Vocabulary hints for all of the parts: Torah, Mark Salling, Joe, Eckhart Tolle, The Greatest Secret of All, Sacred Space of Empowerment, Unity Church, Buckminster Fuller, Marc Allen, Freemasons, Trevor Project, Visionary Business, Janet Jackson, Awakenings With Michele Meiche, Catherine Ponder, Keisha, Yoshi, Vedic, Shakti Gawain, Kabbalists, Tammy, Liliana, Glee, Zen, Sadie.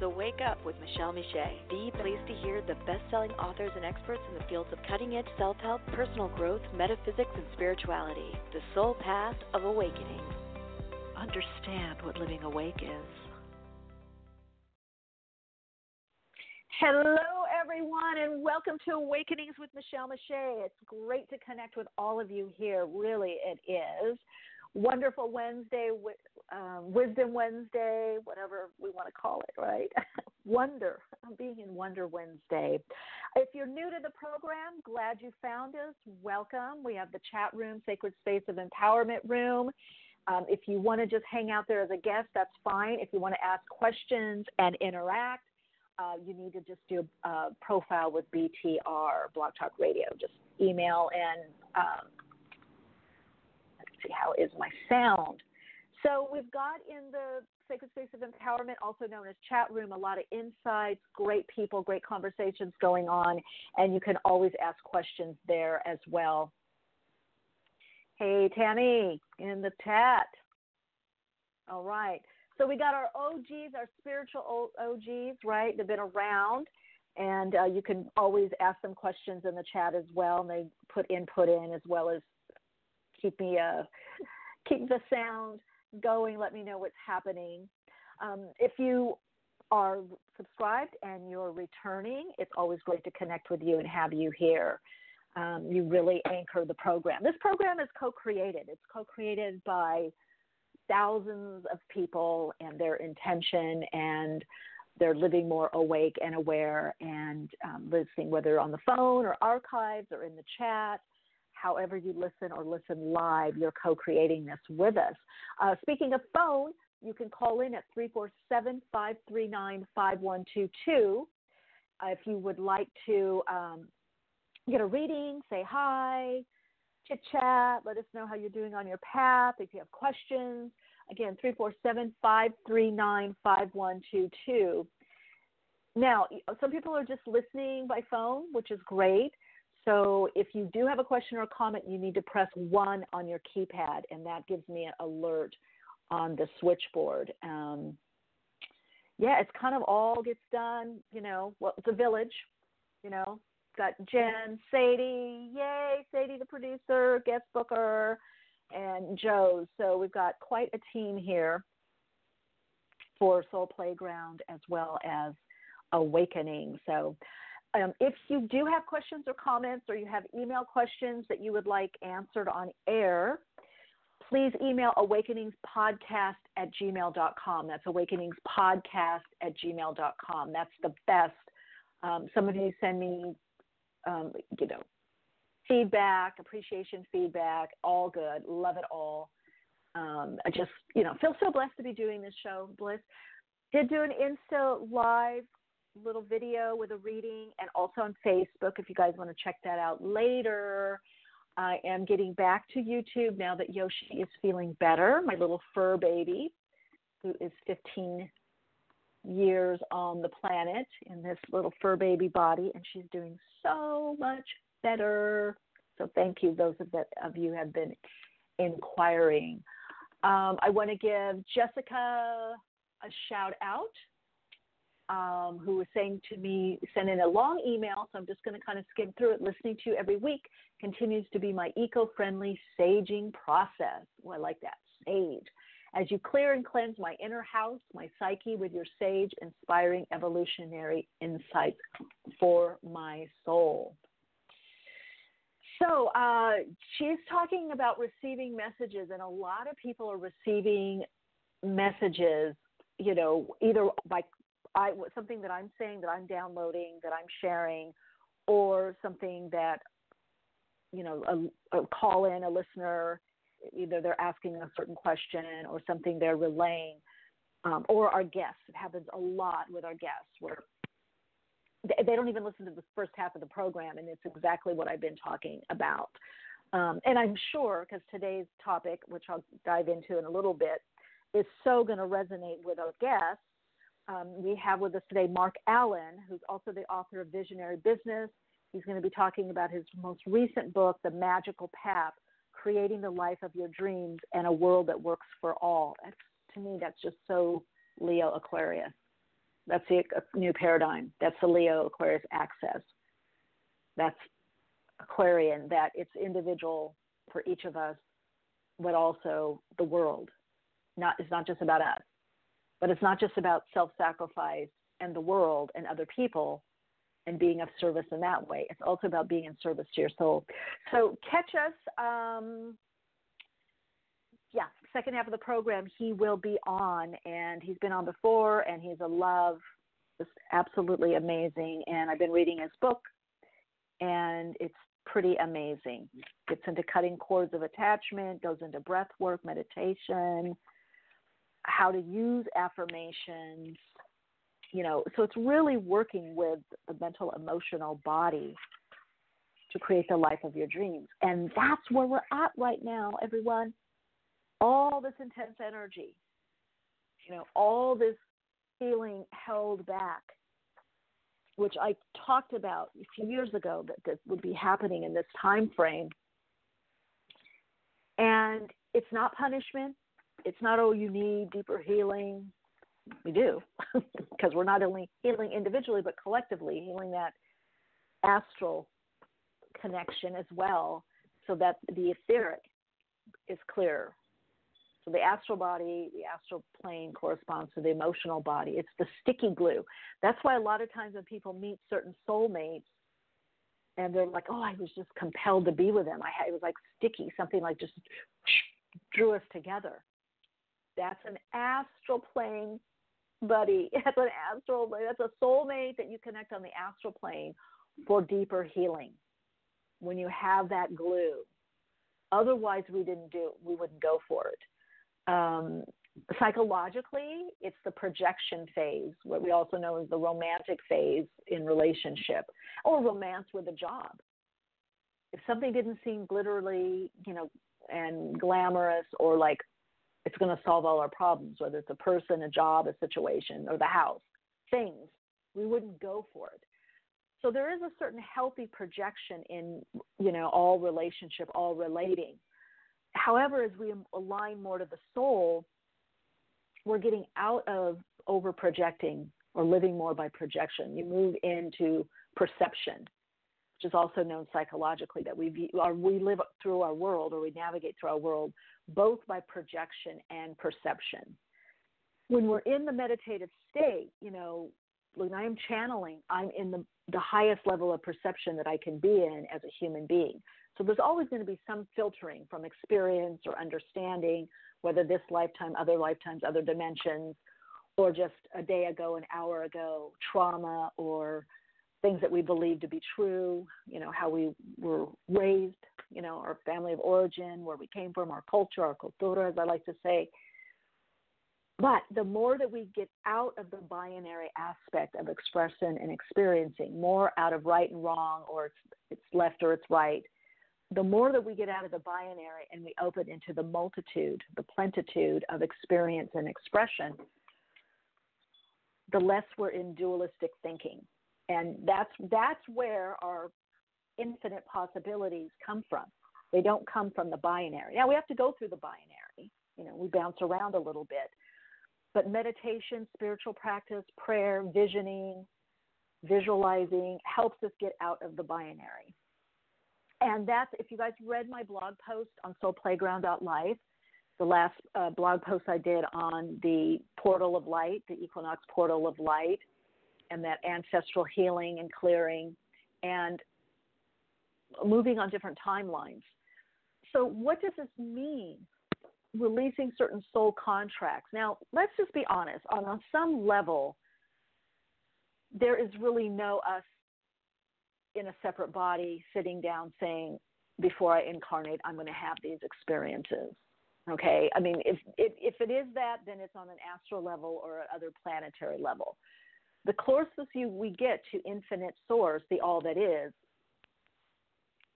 So wake up with Michele Meiche, the place to hear the best-selling authors and experts in the fields of cutting-edge self-help, personal growth, metaphysics, and spirituality. The soul path of awakening. Understand what living awake is. Hello, everyone, and welcome to Awakenings with Michele Meiche. It's great to connect with all of you here. Really, it is. Wonderful Wednesday, Wisdom Wednesday, whatever we want to call it, right? Wonder. I'm being in Wonder Wednesday. If you're new to the program, glad you found us. Welcome. We have the chat room, Sacred Space of Empowerment room. If you want to just hang out there as a guest, that's fine. If you want to ask questions and interact, you need to just do a profile with BTR, Blog Talk Radio. Just email and how is my sound? So we've got in the Sacred Space of Empowerment, also known as chat room, a lot of insights, great people, great conversations going on, and you can always ask questions there as well. Hey, Tammy, in the chat. All right. So we got our OGs, our spiritual OGs, right? They've been around, and you can always ask them questions in the chat as well, and they put input in as well as keep the sound going. Let me know what's happening. If you are subscribed and you're returning, it's always great to connect with you and have you here. You really anchor the program. This program is co-created. It's co-created by thousands of people and their intention, and they're living more awake and aware and listening, whether on the phone or archives or in the chat. However you listen or listen live, you're co-creating this with us. Speaking of phone, you can call in at 347-539-5122. If you would like to get a reading, say hi, chit-chat, let us know how you're doing on your path. If you have questions, again, 347-539-5122. Now, some people are just listening by phone, which is great. So if you do have a question or a comment, you need to press 1 on your keypad, and that gives me an alert on the switchboard. Yeah, it's kind of all gets done, you know. Well, it's a village, you know. Got Jen, Sadie, yay, Sadie the producer, guest booker, and Joe. So we've got quite a team here for Soul Playground as well as Awakening. So if you do have questions or comments, or you have email questions that you would like answered on air, please email awakeningspodcast@gmail.com. That's awakeningspodcast@gmail.com. That's the best. Some of you send me, you know, feedback, appreciation feedback, all good. Love it all. I just, you know, feel so blessed to be doing this show. Bliss. Did do an Insta live little video with a reading, and also on Facebook if you guys want to check that out later. I am getting back to YouTube now that Yoshi is feeling better, my little fur baby, who is 15 years on the planet in this little fur baby body, and she's doing so much better. So thank you, those of you have been inquiring. I want to give Jessica a shout out. Who was saying to me, send in a long email, so I'm just going to kind of skim through it. Listening to you every week continues to be my eco-friendly saging process. Oh, I like that, sage. As you clear and cleanse my inner house, my psyche with your sage, inspiring evolutionary insights for my soul. So she's talking about receiving messages, and a lot of people are receiving messages, you know, either by something that I'm saying, that I'm downloading, that I'm sharing, or something that, you know, a call in, a listener, either they're asking a certain question or something they're relaying, or our guests. It happens a lot with our guests where they don't even listen to the first half of the program, and it's exactly what I've been talking about. And I'm sure, because today's topic, which I'll dive into in a little bit, is so going to resonate with our guests. We have with us today Marc Allen, who's also the author of Visionary Business. He's going to be talking about his most recent book, The Magical Path, Creating the Life of Your Dreams and a World That Works for All. That's, to me, that's just so Leo Aquarius. That's the new paradigm. That's the Leo Aquarius access. That's Aquarian, that it's individual for each of us, but also the world. It's not just about us, but it's not just about self-sacrifice and the world and other people and being of service in that way. It's also about being in service to your soul. So catch us. Second half of the program, he will be on, and he's been on before, and he's a love, just absolutely amazing. And I've been reading his book, and it's pretty amazing. Gets into cutting cords of attachment, goes into breath work, meditation, how to use affirmations, so it's really working with the mental, emotional body to create the life of your dreams. And that's where we're at right now, everyone. All this intense energy, all this feeling held back, which I talked about a few years ago that would be happening in this time frame. And it's not punishment. It's not, you need deeper healing. We do, because we're not only healing individually, but collectively healing that astral connection as well, so that the etheric is clearer. So the astral body, the astral plane corresponds to the emotional body. It's the sticky glue. That's why a lot of times when people meet certain soulmates and they're like, I was just compelled to be with them. It was like sticky, something like just drew us together. That's an astral plane buddy. That's a soulmate that you connect on the astral plane for deeper healing. When you have that glue, otherwise we wouldn't go for it. Psychologically, it's the projection phase, what we also know as the romantic phase in relationship or romance with a job. If something didn't seem glittery, and glamorous, or like it's going to solve all our problems, whether it's a person, a job, a situation, or the house, things, we wouldn't go for it. So there is a certain healthy projection in, all relationship, all relating. However, as we align more to the soul, we're getting out of over-projecting or living more by projection. You move into perception, which is also known psychologically, that we live through our world, or we navigate through our world, both by projection and perception. When we're in the meditative state, when I'm channeling, I'm in the highest level of perception that I can be in as a human being. So there's always going to be some filtering from experience or understanding, whether this lifetime, other lifetimes, other dimensions, or just a day ago, an hour ago, trauma or things that we believe to be true, how we were raised, our family of origin, where we came from, our culture, our cultura, as I like to say. But the more that we get out of the binary aspect of expression and experiencing, more out of right and wrong, or it's left or it's right, the more that we get out of the binary and we open into the multitude, the plenitude of experience and expression, the less we're in dualistic thinking. And that's where our infinite possibilities come from. They don't come from the binary. Now, we have to go through the binary. We bounce around a little bit. But meditation, spiritual practice, prayer, visioning, visualizing helps us get out of the binary. And that's, if you guys read my blog post on soulplayground.life, the last blog post I did on the portal of light, the equinox portal of light, and that ancestral healing and clearing, and moving on different timelines. So what does this mean, releasing certain soul contracts? Now, let's just be honest. On some level, there is really no us in a separate body sitting down saying, before I incarnate, I'm going to have these experiences. Okay. I mean, if it is that, then it's on an astral level or other planetary level. The closest we get to infinite source, the all that is,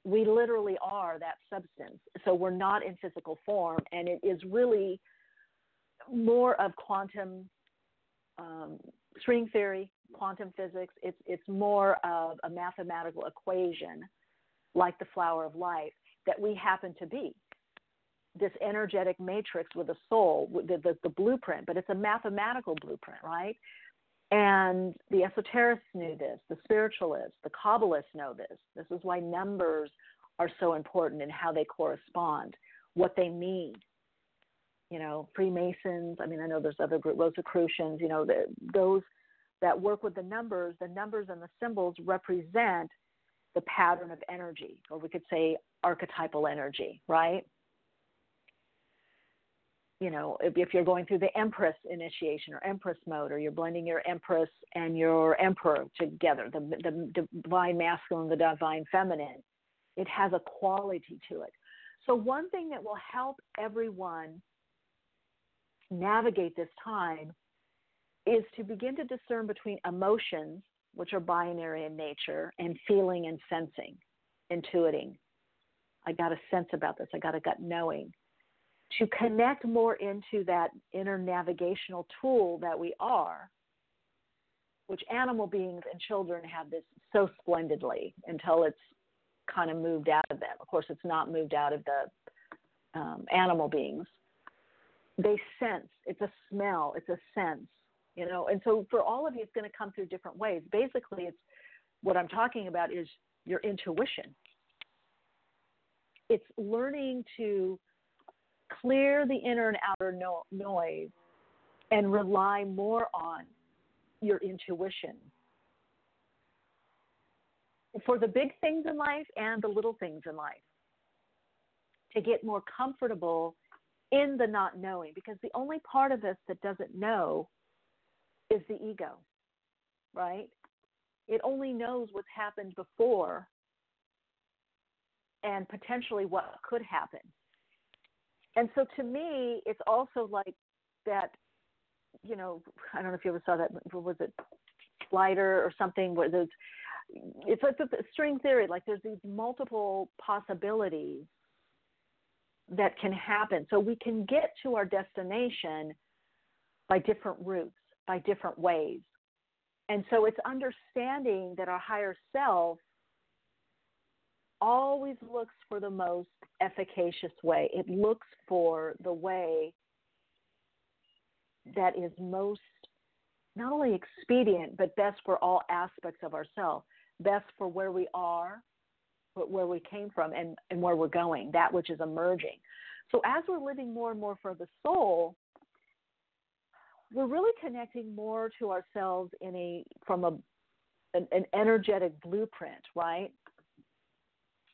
we literally are that substance. So we're not in physical form, and it is really more of quantum string theory, quantum physics. It's more of a mathematical equation, like the flower of life, that we happen to be. This energetic matrix with a soul, the blueprint, but it's a mathematical blueprint, right? And the esotericists knew this, the spiritualists, the Kabbalists know this. This is why numbers are so important and how they correspond, what they mean. You know, Freemasons, I mean, I know there's other groups, Rosicrucians, you know, those that work with the numbers and the symbols represent the pattern of energy, or we could say archetypal energy, right? You know, if you're going through the Empress initiation or Empress mode, or you're blending your Empress and your Emperor together, the divine masculine, the divine feminine, it has a quality to it. So one thing that will help everyone navigate this time is to begin to discern between emotions, which are binary in nature, and feeling and sensing, intuiting. I got a sense about this. I got a gut knowing. To connect more into that inner navigational tool that we are, which animal beings and children have this so splendidly until it's kind of moved out of them. Of course, it's not moved out of the animal beings. They sense. It's a smell. It's a sense, you know. And so for all of you, it's going to come through different ways. Basically, it's what I'm talking about is your intuition. It's learning to clear the inner and outer noise and rely more on your intuition for the big things in life and the little things in life, to get more comfortable in the not knowing, because the only part of us that doesn't know is the ego, right? It only knows what's happened before and potentially what could happen. And so to me, it's also like that, you know, I don't know if you ever saw that, was it Slider or something? Where there's, it's like the string theory, like there's these multiple possibilities that can happen. So we can get to our destination by different routes, by different ways. And so it's understanding that our higher self always looks for the most efficacious way. It looks for the way that is most not only expedient, but best for all aspects of ourselves, best for where we are, but where we came from, and where we're going, that which is emerging. So as we're living more and more for the soul, we're really connecting more to ourselves from an energetic blueprint, right?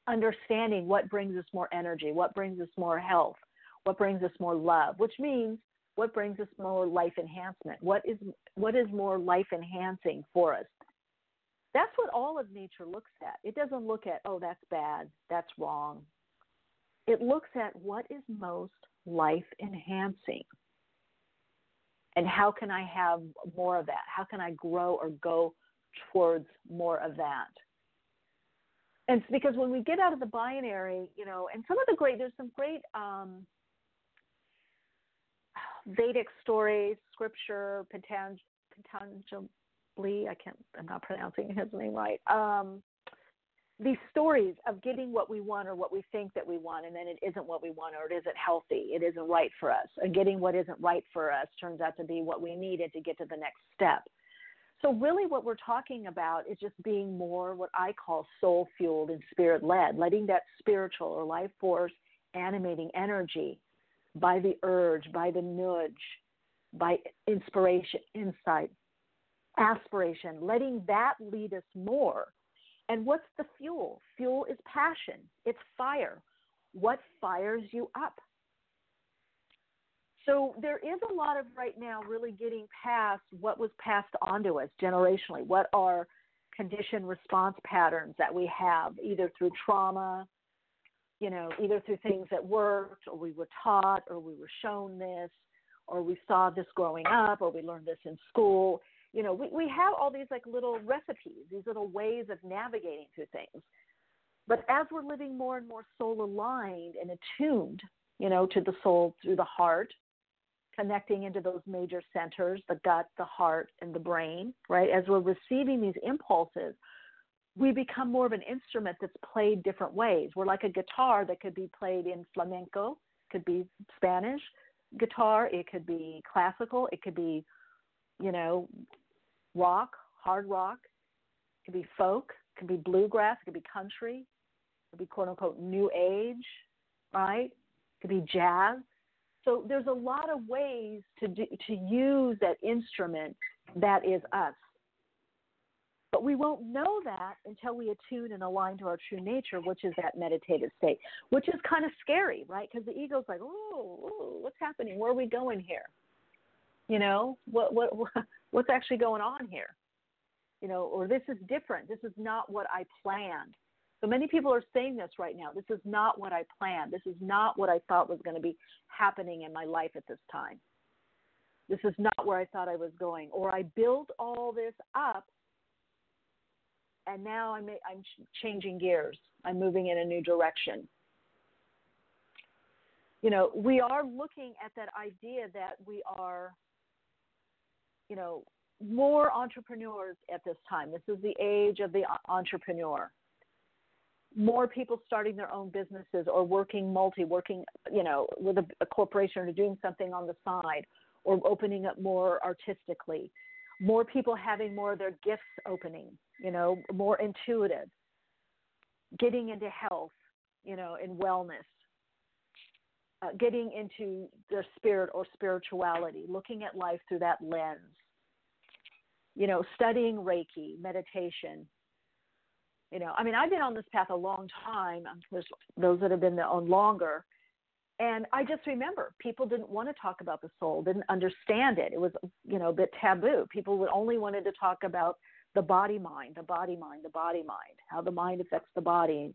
Understanding what brings us more energy, what brings us more health, what brings us more love, which means what brings us more life enhancement, what is more life enhancing for us. That's what all of nature looks at. It doesn't look at, oh, that's bad, that's wrong. It looks at what is most life enhancing, and how can I have more of that? How can I grow or go towards more of that? And it's because when we get out of the binary, you know, and there's some great Vedic stories, scripture, Patanjali, I'm not pronouncing his name right. These stories of getting what we want or what we think that we want, and then it isn't what we want, or it isn't healthy, it isn't right for us, and getting what isn't right for us turns out to be what we needed to get to the next step. So really what we're talking about is just being more what I call soul-fueled and spirit-led, letting that spiritual or life force animating energy by the urge, by the nudge, by inspiration, insight, aspiration, letting that lead us more. And what's the fuel? Fuel is passion. It's fire. What fires you up? So there is a lot of right now really getting past what was passed on to us generationally, what our conditioned response patterns that we have, either through trauma, you know, either through things that worked, or we were taught, or we were shown this, or we saw this growing up, or we learned this in school. You know, we have all these like little recipes, these little ways of navigating through things. But as we're living more and more soul aligned and attuned, you know, to the soul through the heart, connecting into those major centers, the gut, the heart, and the brain, right? As we're receiving these impulses, we become more of an instrument that's played different ways. We're like a guitar that could be played in flamenco, could be Spanish guitar, it could be classical, it could be, you know, rock, hard rock, it could be folk, it could be bluegrass, it could be country, it could be quote unquote new age, right? It could be jazz. So there's a lot of ways to use that instrument that is us. But we won't know that until we attune and align to our true nature, which is that meditative state, which is kind of scary, right? Because the ego's like, oh, what's happening? Where are we going here? You know, what's actually going on here? You know, or this is different. This is not what I planned. So many people are saying this right now. This is not what I planned. This is not what I thought was going to be happening in my life at this time. This is not where I thought I was going. Or I built all this up, and now I'm changing gears. I'm moving in a new direction. You know, we are looking at that idea that we are, you know, more entrepreneurs at this time. This is the age of the entrepreneur. More people starting their own businesses or working, you know, with a corporation, or doing something on the side, or opening up more artistically. More people having more of their gifts opening, you know, more intuitive, getting into health, you know, and wellness, getting into their spirit or spirituality, looking at life through that lens, you know, studying Reiki, meditation. You know, I mean, I've been on this path a long time. There's those that have been on longer. And I just remember people didn't want to talk about the soul, didn't understand it. It was, you know, a bit taboo. People would only wanted to talk about the body-mind, the body-mind, the body-mind, how the mind affects the body.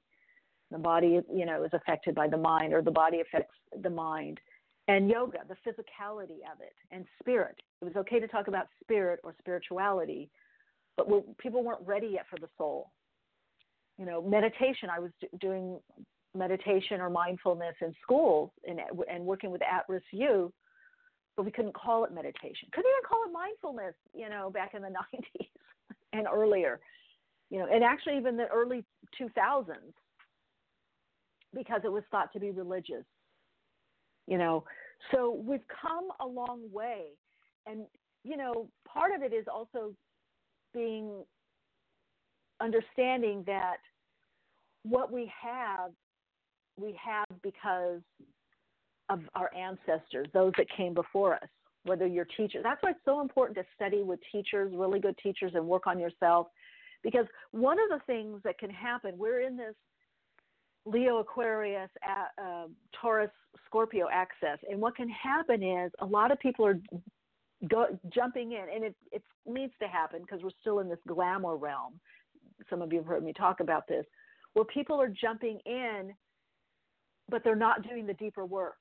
The body, you know, is affected by the mind, or the body affects the mind. And yoga, the physicality of it, and spirit. It was okay to talk about spirit or spirituality, but people weren't ready yet for the soul. You know, meditation, I was doing meditation or mindfulness in schools and working with at-risk youth, but we couldn't call it meditation. Couldn't even call it mindfulness, you know, back in the 90s and earlier, you know, and actually even the early 2000s, because it was thought to be religious, you know. So we've come a long way. And, you know, part of it is also being – understanding that what we have because of our ancestors, those that came before us, whether you're teachers. That's why it's so important to study with teachers, really good teachers, and work on yourself. Because one of the things that can happen, we're in this Leo, Aquarius, Taurus, Scorpio axis, and what can happen is a lot of people are jumping in, and it needs to happen because we're still in this glamour realm. Some of you have heard me talk about this, where people are jumping in, but they're not doing the deeper work.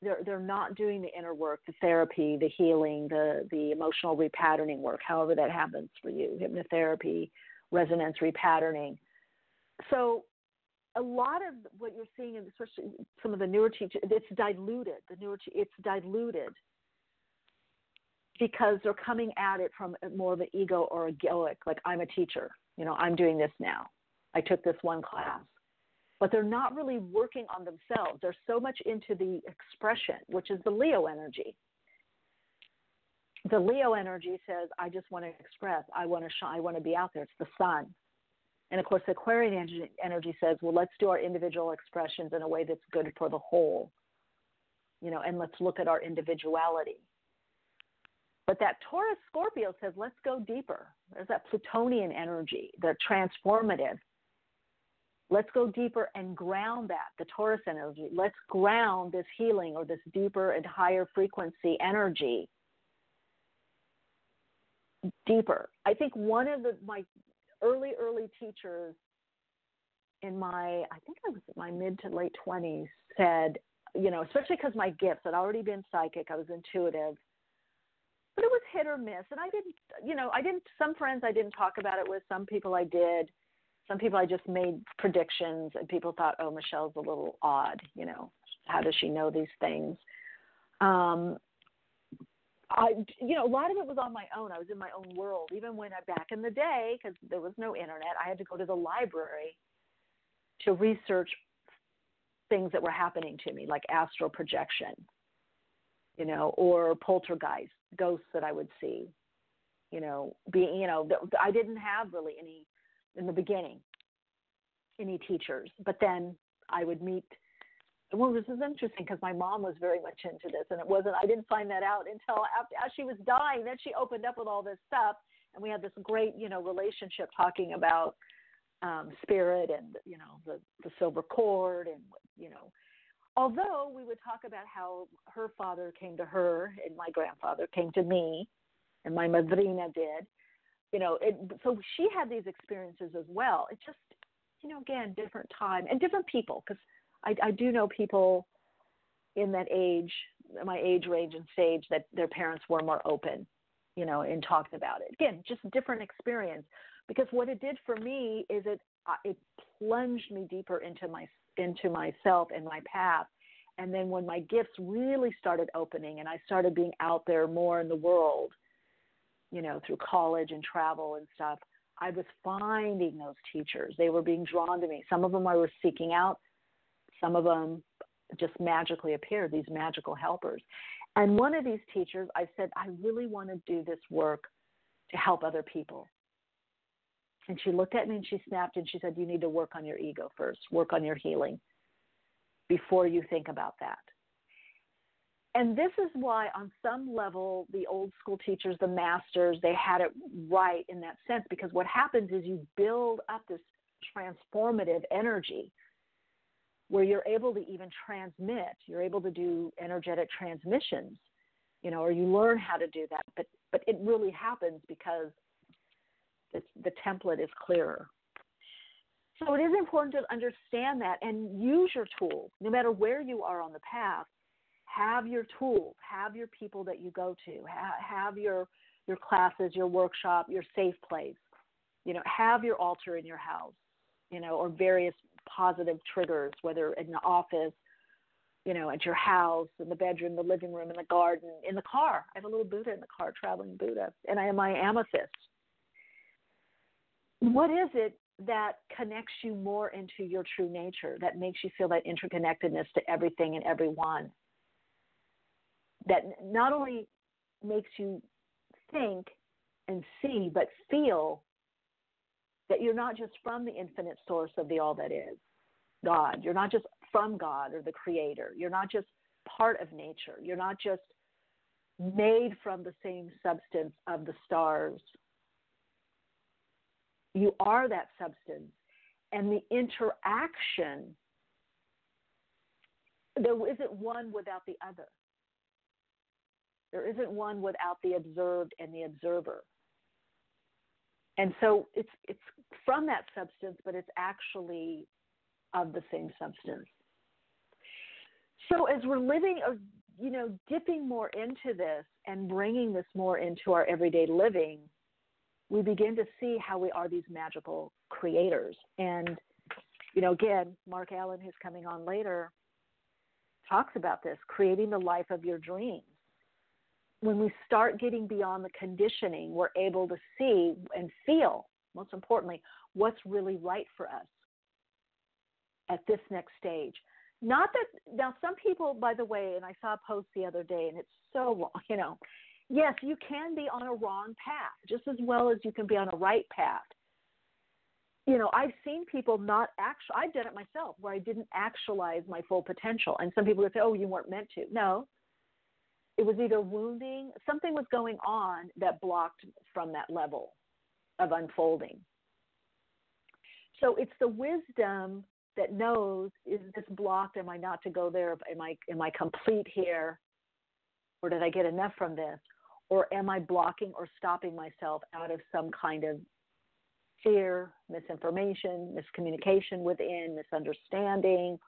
They're not doing the inner work, the therapy, the healing, the emotional repatterning work, however that happens for you, hypnotherapy, resonance repatterning. So a lot of what you're seeing, especially some of the newer teachers, it's diluted. It's diluted because they're coming at it from more of an ego or egoic, like I'm a teacher, you know, I'm doing this now. I took this one class. But they're not really working on themselves. They're so much into the expression, which is the Leo energy. The Leo energy says, I just want to express. I want to shine. I want to be out there. It's the sun. And, of course, the Aquarian energy says, well, let's do our individual expressions in a way that's good for the whole, you know, and let's look at our individuality. But that Taurus Scorpio says, let's go deeper. There's that Plutonian energy, the transformative. Let's go deeper and ground that, the Taurus energy. Let's ground this healing or this deeper and higher frequency energy deeper. I think one of my early teachers in my, I think I was in my mid to late 20s, said, you know, especially because my gifts had already been psychic, I was intuitive, but it was hit or miss. And I didn't, some friends I didn't talk about it with, some people I did, some people I just made predictions and people thought, oh, Michelle's a little odd, you know, how does she know these things? A lot of it was on my own. I was in my own world. Even when back in the day, because there was no internet, I had to go to the library to research things that were happening to me, like astral projection, you know, or poltergeist, ghosts that I would see, you know, I didn't have really any in the beginning, any teachers, but then I would meet. Well, this is interesting because my mom was very much into this, and I didn't find that out until after, as she was dying, then she opened up with all this stuff, and we had this great, you know, relationship talking about spirit and, you know, the silver cord and, you know, although we would talk about how her father came to her and my grandfather came to me and my madrina did, you know, so she had these experiences as well. It just, you know, again, different time and different people, because I do know people in that age, my age range and stage, that their parents were more open, you know, and talked about it. Again, just different experience, because what it did for me is it plunged me deeper into myself and my path. And then when my gifts really started opening and I started being out there more in the world, you know, through college and travel and stuff, I was finding those teachers. They were being drawn to me. Some of them I was seeking out. Some of them just magically appeared, these magical helpers. And one of these teachers, I said, I really want to do this work to help other people. And she looked at me and she snapped and she said, you need to work on your ego first, work on your healing before you think about that. And this is why on some level, the old school teachers, the masters, they had it right in that sense, because what happens is you build up this transformative energy where you're able to even transmit, you're able to do energetic transmissions, you know, or you learn how to do that. But it really happens because the template is clearer. So it is important to understand that and use your tools, no matter where you are on the path. Have your tools, have your people that you go to, have your classes, your workshop, your safe place, you know, have your altar in your house, you know, or various positive triggers, whether in the office, you know, at your house, in the bedroom, the living room, in the garden, in the car. I have a little Buddha in the car, traveling Buddha, and I have my amethyst. What is it that connects you more into your true nature, that makes you feel that interconnectedness to everything and everyone, that not only makes you think and see, but feel that you're not just from the infinite source of the all that is, God. You're not just from God or the creator. You're not just part of nature. You're not just made from the same substance of the stars. You are that substance. And the interaction, there isn't one without the other. There isn't one without the observed and the observer. And so it's from that substance, but it's actually of the same substance. So as we're living, or, you know, dipping more into this and bringing this more into our everyday living, we begin to see how we are these magical creators. And, you know, again, Marc Allen, who's coming on later, talks about this, creating the life of your dreams. When we start getting beyond the conditioning, we're able to see and feel, most importantly, what's really right for us at this next stage. Not that, now some people, by the way, and I saw a post the other day, and it's so wrong, you know, yes, you can be on a wrong path just as well as you can be on a right path. You know, I've seen people not actually, I've done it myself, where I didn't actualize my full potential. And some people would say, oh, you weren't meant to. No. It was either wounding, something was going on that blocked from that level of unfolding. So it's the wisdom that knows, is this blocked? Am I not to go there? Am I complete here? Or did I get enough from this? Or am I blocking or stopping myself out of some kind of fear, misinformation, miscommunication within, misunderstanding?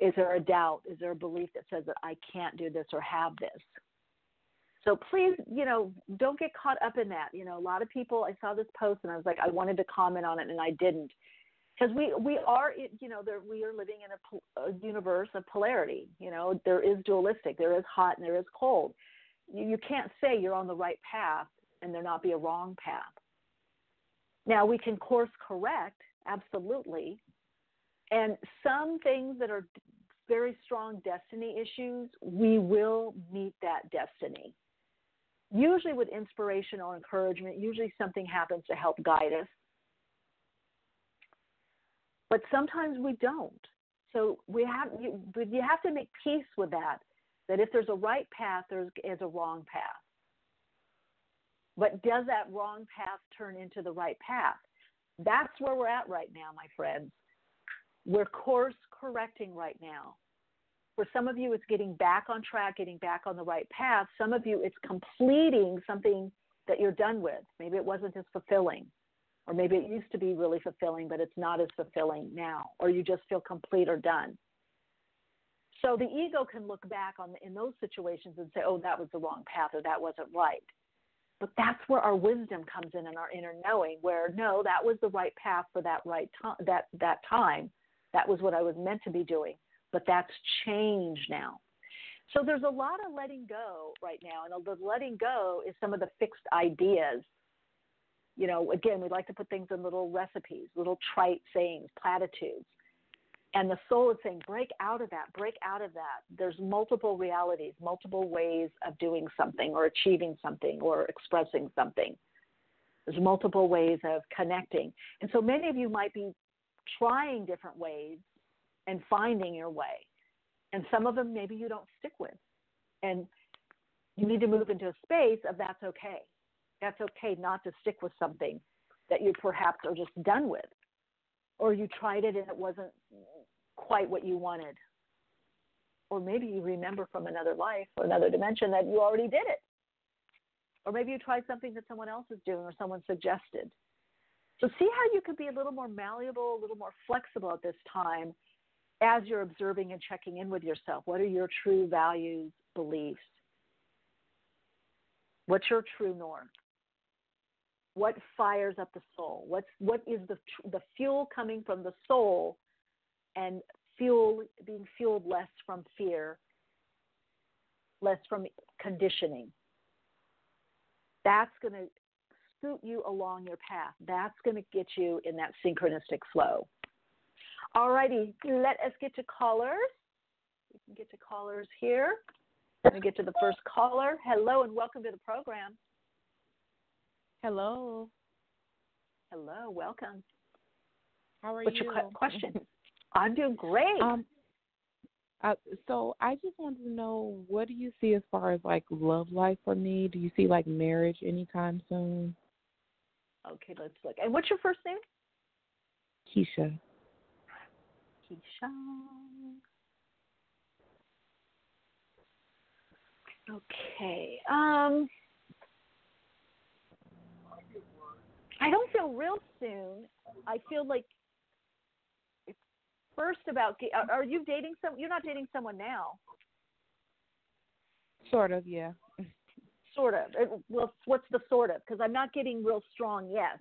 Is there a doubt? Is there a belief that says that I can't do this or have this? So please, don't get caught up in that. A lot of people, I saw this post and I was like, I wanted to comment on it and I didn't. Because we are, we are living in a universe of polarity. There is dualistic, there is hot and there is cold. You can't say you're on the right path and there not be a wrong path. Now, we can course correct, absolutely. And some things that are very strong destiny issues, we will meet that destiny. Usually with inspiration or encouragement, usually something happens to help guide us. But sometimes we don't. So you have to make peace with that, that if there's a right path, there is a wrong path. But does that wrong path turn into the right path? That's where we're at right now, my friends. We're course correcting right now. For some of you, it's getting back on track, getting back on the right path. Some of you, it's completing something that you're done with. Maybe it wasn't as fulfilling, or maybe it used to be really fulfilling, but it's not as fulfilling now, or you just feel complete or done. So the ego can look back in those situations and say, oh, that was the wrong path, or that wasn't right. But that's where our wisdom comes in and our inner knowing, where, no, that was the right path for that right that time. That was what I was meant to be doing, but that's changed now. So there's a lot of letting go right now, and the letting go is some of the fixed ideas. Again, we like to put things in little recipes, little trite sayings, platitudes. And the soul is saying, break out of that, break out of that. There's multiple realities, multiple ways of doing something or achieving something or expressing something. There's multiple ways of connecting. And so many of you might be trying different ways and finding your way. And some of them maybe you don't stick with. And you need to move into a space of that's okay. That's okay not to stick with something that you perhaps are just done with. Or you tried it and it wasn't quite what you wanted. Or maybe you remember from another life or another dimension that you already did it. Or maybe you tried something that someone else is doing or someone suggested. So see how you could be a little more malleable, a little more flexible at this time as you're observing and checking in with yourself. What are your true values, beliefs? What's your true north? What fires up the soul? What is the fuel coming from the soul and being fueled less from fear, less from conditioning? That's going to suit you along your path. That's going to get you in that synchronistic flow. All righty, let us get to callers. We can get to callers here. Let me get to the first caller. Hello and welcome to the program. Hello. Hello, welcome. How are What's you? What's your question? I'm doing great. So I just wanted to know, what do you see as far as love life for me? Do you see marriage anytime soon? Okay, let's look. And what's your first name? Keisha. Keisha. Okay. I don't feel real soon. I feel first about, are you dating someone? You're not dating someone now. Sort of, yeah. Sort of. Well, what's the sort of? Because I'm not getting real strong yes.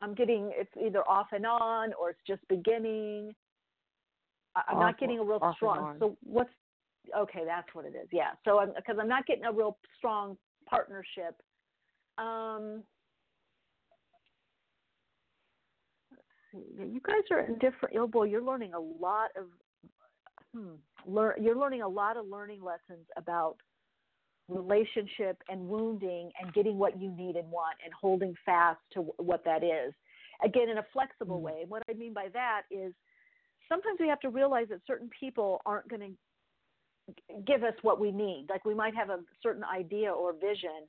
I'm getting, it's either off and on or it's just beginning. I'm not getting a real strong. So what's, okay, that's what it is. Yeah. So I'm not getting a real strong partnership. You guys are in different. Oh boy, you're learning a lot of. You're learning a lot of learning lessons about relationship and wounding and getting what you need and want and holding fast to what that is. Again, in a flexible way. What I mean by that is sometimes we have to realize that certain people aren't going to give us what we need. We might have a certain idea or vision,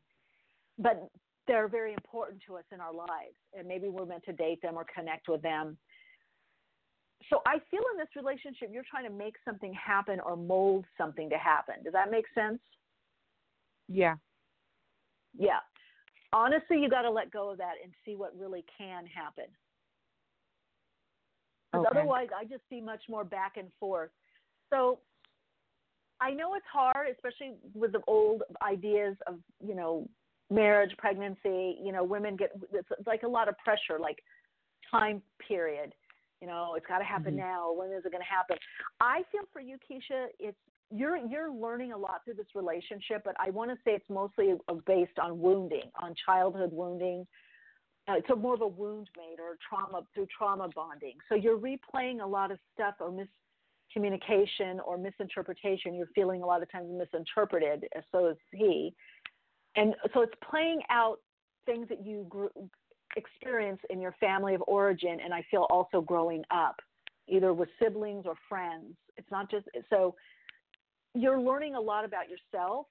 but they're very important to us in our lives, and maybe we're meant to date them or connect with them. So I feel in this relationship, you're trying to make something happen or mold something to happen. Does that make sense? Yeah. Honestly, you got to let go of that and see what really can happen. Because otherwise, I just see much more back and forth. So I know it's hard, especially with the old ideas of, you know, marriage, pregnancy, you know, women get, it's like a lot of pressure, like time period. You know, it's got to happen now. When is it going to happen? I feel for you, Keisha, it's, you're learning a lot through this relationship, but I want to say it's mostly based on wounding, on childhood wounding. It's more of a wound made or trauma through trauma bonding. So you're replaying a lot of stuff or miscommunication or misinterpretation. You're feeling a lot of times misinterpreted, so is he. And so it's playing out things that you experience in your family of origin, and I feel also growing up, either with siblings or friends. It's not just – so you're learning a lot about yourself,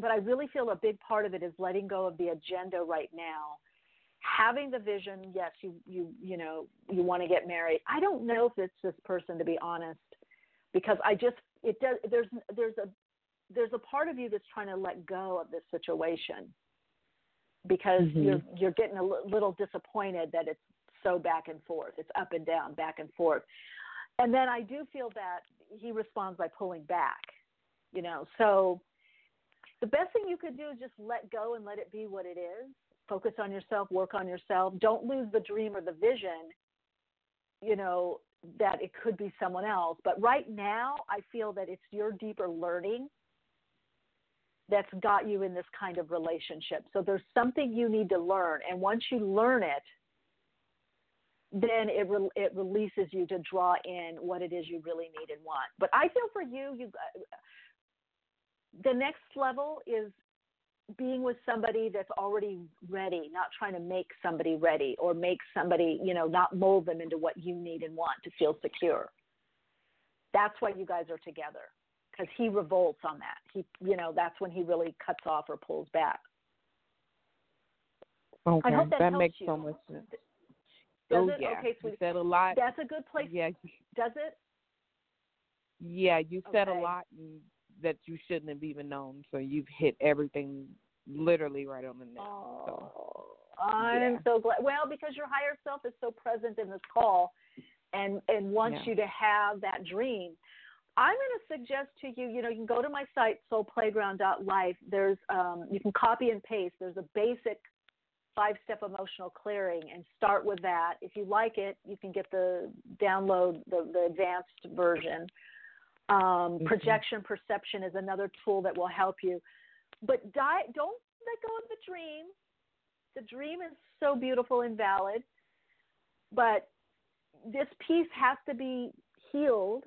but I really feel a big part of it is letting go of the agenda right now. Having the vision, yes, you know, you want to get married. I don't know if it's this person, to be honest, because I just it does. There's a part of you that's trying to let go of this situation because you're getting a little disappointed that it's so back and forth. It's up and down, back and forth. And then I do feel that he responds by pulling back, you know. So the best thing you could do is just let go and let it be what it is. Focus on yourself, work on yourself. Don't lose the dream or the vision, you know, that it could be someone else. But right now, I feel that it's your deeper learning that's got you in this kind of relationship. So there's something you need to learn. And once you learn it, then it releases you to draw in what it is you really need and want. But I feel for you, the next level is being with somebody that's already ready, not trying to make somebody ready or make somebody, you know, not mold them into what you need and want to feel secure. That's why you guys are together, because he revolts on that. He, you know, that's when he really cuts off or pulls back. Okay, I hope that helps makes you. So much sense. Does it? Yeah. Okay, sweetie. You said a lot. That's a good place. Yeah. Does it? Yeah, you said a lot. That you shouldn't have even known. So you've hit everything literally right on the nail. I'm so glad. Well, because your higher self is so present in this call and wants you to have that dream. I'm going to suggest to you, you know, you can go to my site, soulplayground.life. There's, you can copy and paste. There's a basic 5-step emotional clearing and start with that. If you like it, you can get the download, the advanced version. Projection perception is another tool that will help you. But don't let go of the dream. The dream is so beautiful and valid. But this piece has to be healed,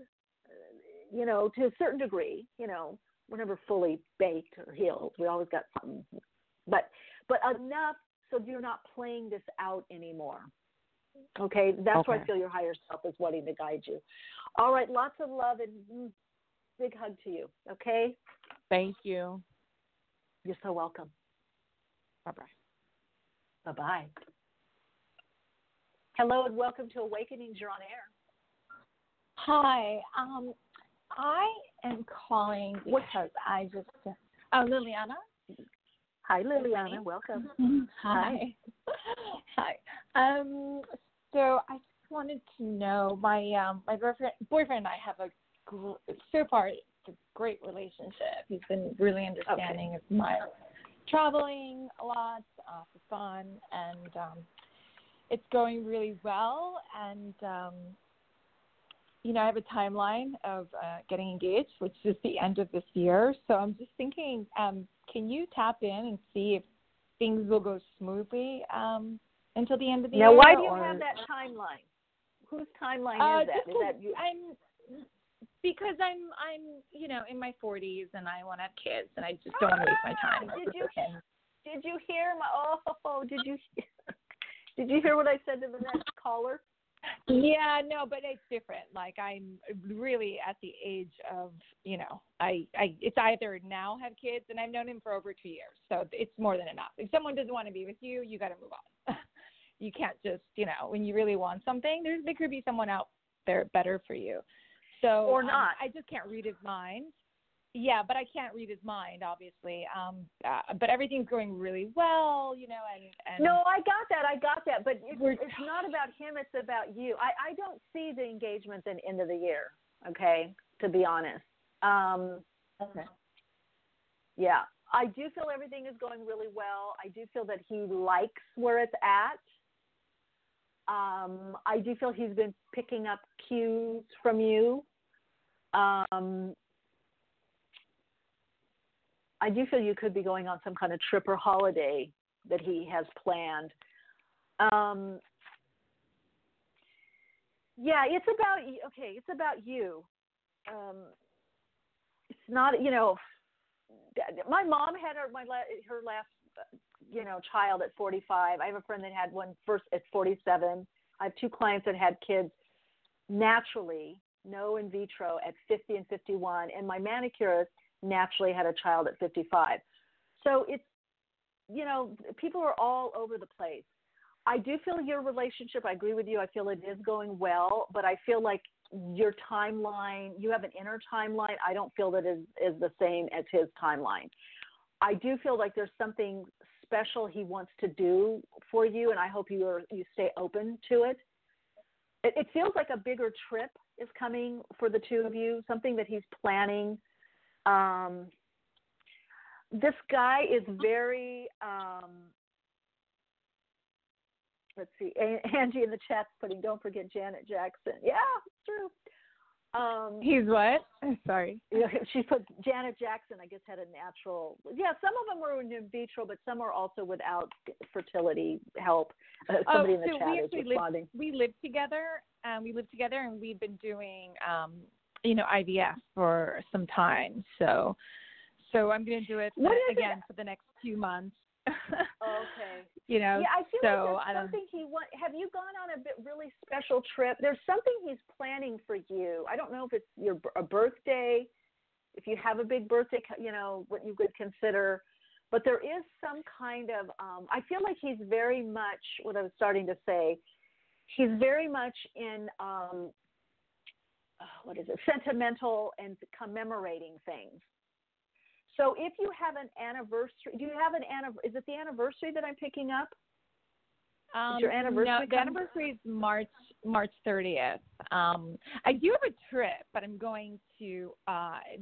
you know, to a certain degree. You know, we're never fully baked or healed. We always got something. But enough so you're not playing this out anymore. Okay, that's where I feel your higher self is wanting to guide you. All right, lots of love and big hug to you, okay? Thank you. You're so welcome. Bye-bye. Bye-bye. Hello and welcome to Awakenings. You're on air. Hi. I am calling because I just – oh, Liliana? Hi, Liliana. Welcome. Hi. Hi. So I just wanted to know my boyfriend and I have so far it's a great relationship. He's been really understanding of my traveling a lot for fun, and it's going really well. And you know, I have a timeline of getting engaged, which is the end of this year. So I'm just thinking, can you tap in and see if things will go smoothly? Until the end of the year. Now, why do you have that timeline? Whose timeline is that? Is that you? Because I'm you know, in my 40s and I want to have kids and I just don't want to waste my time. Did you hear my? Oh, did you hear what I said to the next caller? Yeah, no, but it's different. Like I'm really at the age of, you know, I it's either now have kids, and I've known him for over 2 years, so it's more than enough. If someone doesn't want to be with you, you got to move on. You can't just, you know, when you really want something, there could be someone out there better for you. So or not. I just can't read his mind. Yeah, but I can't read his mind, obviously. But everything's going really well, you know. And no, I got that. But it's not about him. It's about you. I don't see the engagement at the end of the year, okay, to be honest. Okay. Yeah. I do feel everything is going really well. I do feel that he likes where it's at. I do feel he's been picking up cues from you. I do feel you could be going on some kind of trip or holiday that he has planned. Yeah, it's about, okay, it's about you. It's not, you know, my mom had her last, you know, child at 45. I have a friend that had one first at 47. I have two clients that had kids naturally, no in vitro, at 50 and 51. And my manicurist naturally had a child at 55. So it's, you know, people are all over the place. I do feel your relationship, I agree with you, I feel it is going well, but I feel like your timeline, you have an inner timeline, I don't feel that is the same as his timeline. I do feel like there's something special he wants to do for you, and I hope you stay open to it. It feels like a bigger trip is coming for the two of you, something that he's planning. This guy is very, let's see, Angie in the chat's putting, don't forget Janet Jackson. Yeah, it's true. He's what? Sorry. She put Janet Jackson, I guess, had a natural, yeah, some of them were in vitro, but some are also without fertility help. Somebody in the chat is responding. We live together and we've been doing, you know, IVF for some time. So I'm going to do it again for the next few months. Okay. You know, yeah, I feel like there's something he wants. Have you gone on really special trip? There's something he's planning for you. I don't know if it's a birthday, if you have a big birthday, you know, what you would consider, but there is some kind of, I feel like he's very much, what I was starting to say, he's very much in, sentimental and commemorating things. So if you have an anniversary, is it the anniversary that I'm picking up? Is your anniversary? No, the anniversary is March 30th. I do have a trip, but I'm going to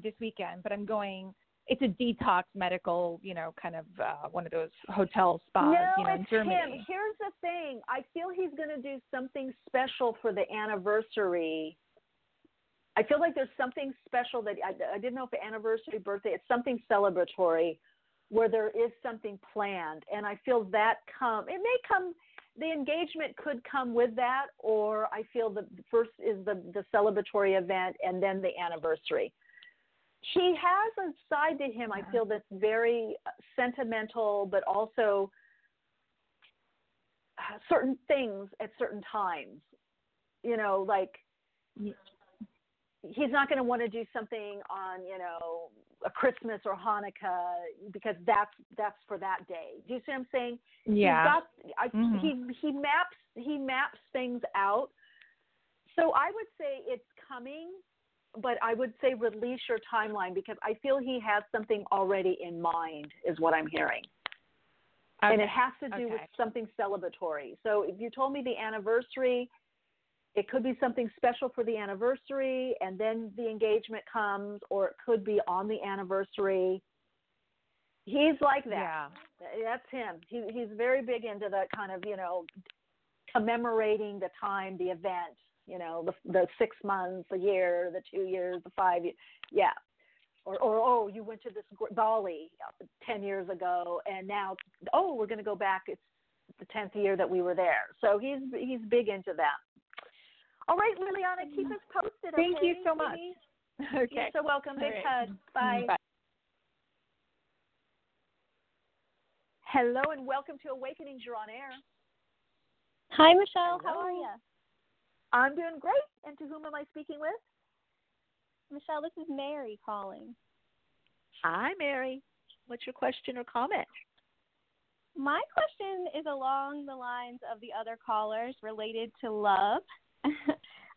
this weekend, but I'm going, it's a detox medical, you know, kind of one of those hotel spas, you know, in Germany. No, it's him. Here's the thing. I feel he's going to do something special for the anniversary. I feel like there's something special that I didn't know if anniversary, birthday, it's something celebratory where there is something planned. And I feel that the engagement could come with that, or I feel the first is the celebratory event and then the anniversary. He has a side to him, I feel, that's very sentimental, but also certain things at certain times, you know, like... Yeah. He's not going to want to do something on, you know, a Christmas or Hanukkah because that's for that day. Do you see what I'm saying? Yeah. He maps things out. So I would say it's coming, but I would say release your timeline because I feel he has something already in mind is what I'm hearing. Okay. And it has to do with something celebratory. So if you told me the anniversary, it could be something special for the anniversary and then the engagement comes, or it could be on the anniversary. He's like that. Yeah. That's him. He's very big into that kind of, you know, commemorating the time, the event, you know, the 6 months, the year, the 2 years, the 5 years. Yeah. Or you went to this Bali 10 years ago and now, we're going to go back. It's the 10th year that we were there. So he's big into that. All right, Liliana, keep us posted. Thank you so much. Okay. You're so welcome. Big hug. Bye. Bye. Hello and welcome to Awakenings. You're on air. Hi, Michele. Hello. How are you? I'm doing great. And to whom am I speaking with? Michele, this is Mary calling. Hi, Mary. What's your question or comment? My question is along the lines of the other callers related to love.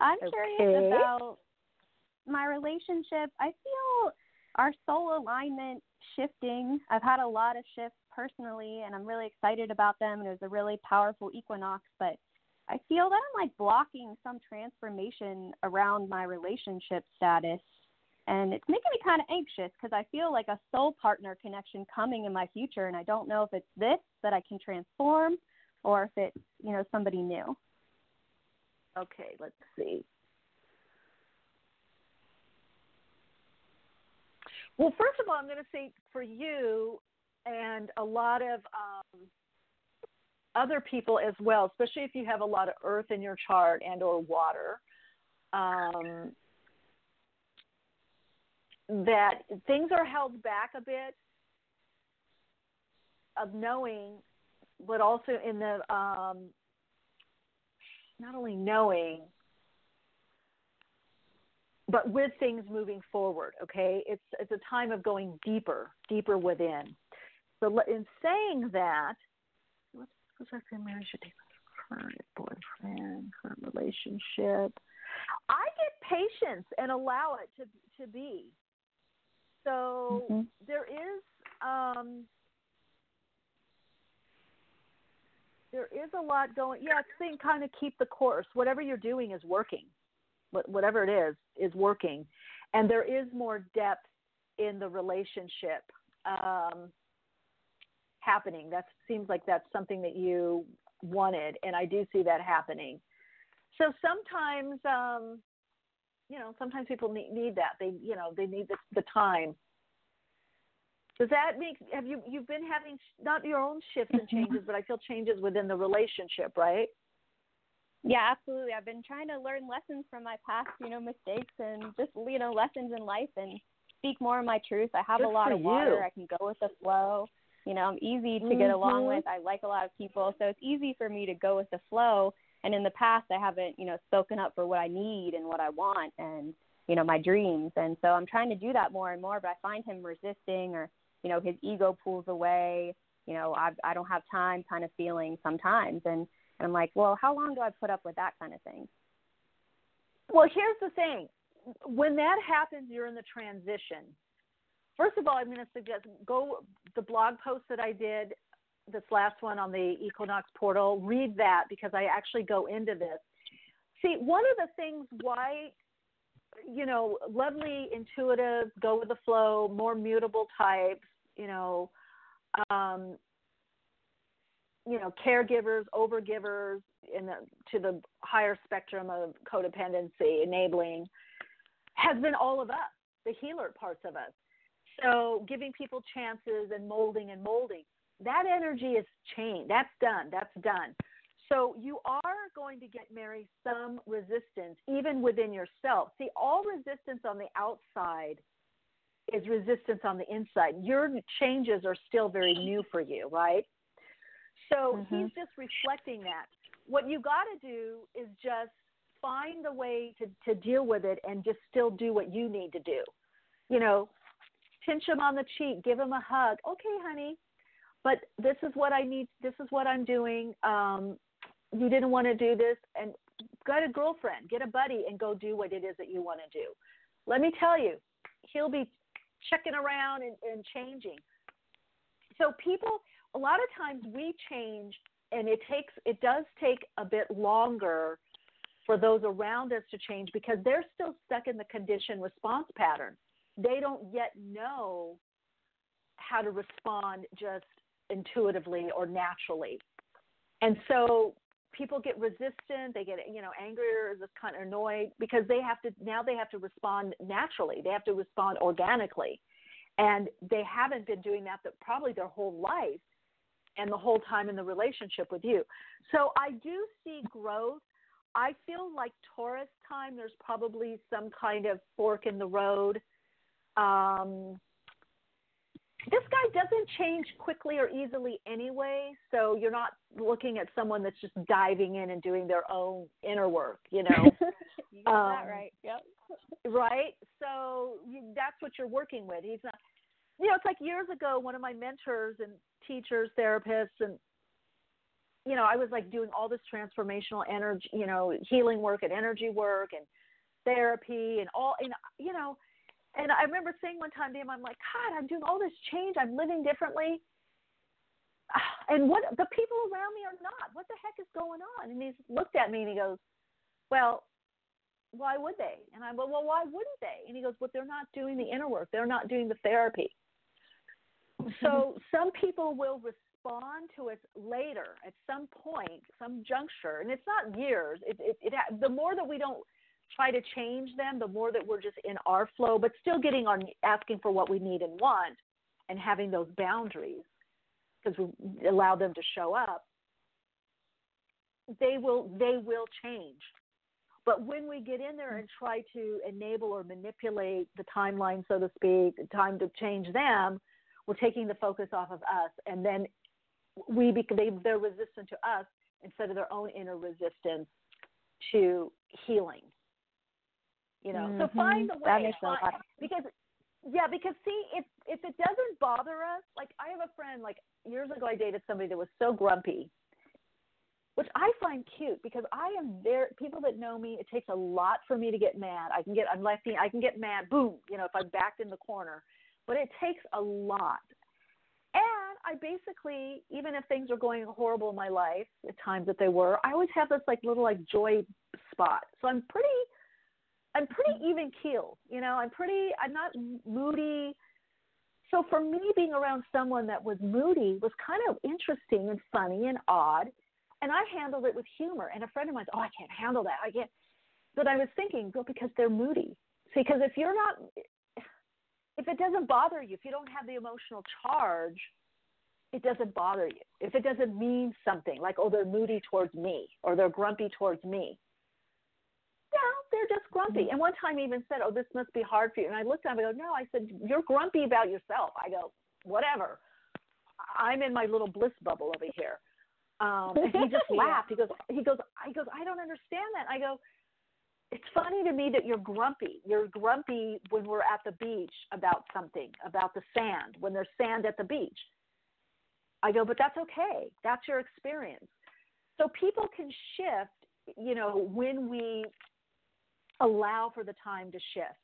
I'm curious about my relationship. I feel our soul alignment shifting. I've had a lot of shifts personally, and I'm really excited about them. And it was a really powerful equinox, but I feel that I'm like blocking some transformation around my relationship status. And it's making me kind of anxious because I feel like a soul partner connection coming in my future. And I don't know if it's this that I can transform or if it's, you know, somebody new. Okay, let's see. Well, first of all, I'm going to say for you and a lot of other people as well, especially if you have a lot of earth in your chart and or water, that things are held back a bit of knowing, but also in the not only knowing, but with things moving forward, okay? It's a time of going deeper within. So in saying that, what's our marriage should take current boyfriend, current relationship. I get patience and allow it to be. So there is a lot going. Yeah, saying kind of keep the course. Whatever you're doing is working. Whatever it is working. And there is more depth in the relationship happening. That seems like that's something that you wanted, and I do see that happening. So sometimes, sometimes people need that. They need the time. Does that make, have you've been having, not your own shifts and changes, but I feel changes within the relationship, right? Yeah, absolutely. I've been trying to learn lessons from my past, mistakes and just, lessons in life and speak more of my truth. I have a lot of water. I can go with the flow. I'm easy to get along with. I like a lot of people. So it's easy for me to go with the flow. And in the past, I haven't, spoken up for what I need and what I want and, my dreams. And so I'm trying to do that more and more, but I find him resisting or, his ego pulls away, I don't have time kind of feeling sometimes. And I'm like, well, how long do I put up with that kind of thing? Well, here's the thing. When that happens, you're in the transition. First of all, I'm going to suggest the blog post that I did, this last one on the Equinox portal, read that because I actually go into this. See, one of the things why, lovely, intuitive, go with the flow, more mutable types, caregivers, overgivers to the higher spectrum of codependency, enabling, has been all of us, the healer parts of us. So giving people chances and molding. That energy is changed. That's done. So you are going to get, Mary, some resistance, even within yourself. See, all resistance on the outside is resistance on the inside. Your changes are still very new for you, right? So he's just reflecting that. What you got to do is just find the way to deal with it and just still do what you need to do. Pinch him on the cheek, give him a hug. Okay, honey, but this is what I need. This is what I'm doing. You didn't want to do this. And get a girlfriend, get a buddy, and go do what it is that you want to do. Let me tell you, he'll be checking around and changing. So people... a lot of times we change, and it does take a bit longer for those around us to change because they're still stuck in the conditioned response pattern. They don't yet know how to respond just intuitively or naturally. And so people get resistant, they get, angrier, just kind of annoyed because now they have to respond naturally. They have to respond organically. And they haven't been doing that probably their whole life. And the whole time in the relationship with you. So I do see growth. I feel like Taurus time, there's probably some kind of fork in the road. This guy doesn't change quickly or easily anyway, so you're not looking at someone that's just diving in and doing their own inner work, You got that right. Yep. Right? So that's what you're working with. He's not... it's like years ago, one of my mentors and teachers, therapists, and, I was like doing all this transformational energy, healing work and energy work and therapy and all, And I remember saying one time to him, I'm like, God, I'm doing all this change. I'm living differently. And what the people around me are not. What the heck is going on? And he looked at me and he goes, well, why would they? And I go, well, why wouldn't they? And he goes, well, they're not doing the inner work. They're not doing the therapy. So some people will respond to it later at some point, some juncture. And it's not years. The more that we don't try to change them, the more that we're just in our flow, but still getting on, asking for what we need and want and having those boundaries because we allow them to show up, they will change. But when we get in there and try to enable or manipulate the timeline, so to speak, time to change them, we're taking the focus off of us, and then they're resistant to us instead of their own inner resistance to healing. You know, so find the way. That makes sense. Because see, if it doesn't bother us, like I have a friend, like years ago I dated somebody that was so grumpy, which I find cute because I am there. People that know me, it takes a lot for me to get mad. I can get mad, boom, you know, if I'm backed in the corner, but it takes a lot. And I basically, even if things are going horrible in my life, at times that they were, I always have this like little like joy spot. So I'm pretty even keel, you know, I'm not moody. So for me, being around someone that was moody was kind of interesting and funny and odd. And I handled it with humor. And a friend of mine's, oh, I can't handle that. I can't. But I was thinking, well, because they're moody. See, because if it doesn't bother you, if you don't have the emotional charge, it doesn't bother you. If it doesn't mean something like, oh, they're moody towards me or they're grumpy towards me. They're just grumpy. And one time he even said, oh, this must be hard for you. And I looked at him and I go, no, I said, you're grumpy about yourself. I go, whatever. I'm in my little bliss bubble over here. And he just laughed. He goes, I don't understand that. I go, it's funny to me that you're grumpy. You're grumpy when we're at the beach about something, about the sand, when there's sand at the beach. I go, but that's okay. That's your experience. So people can shift, you know, when we allow for the time to shift.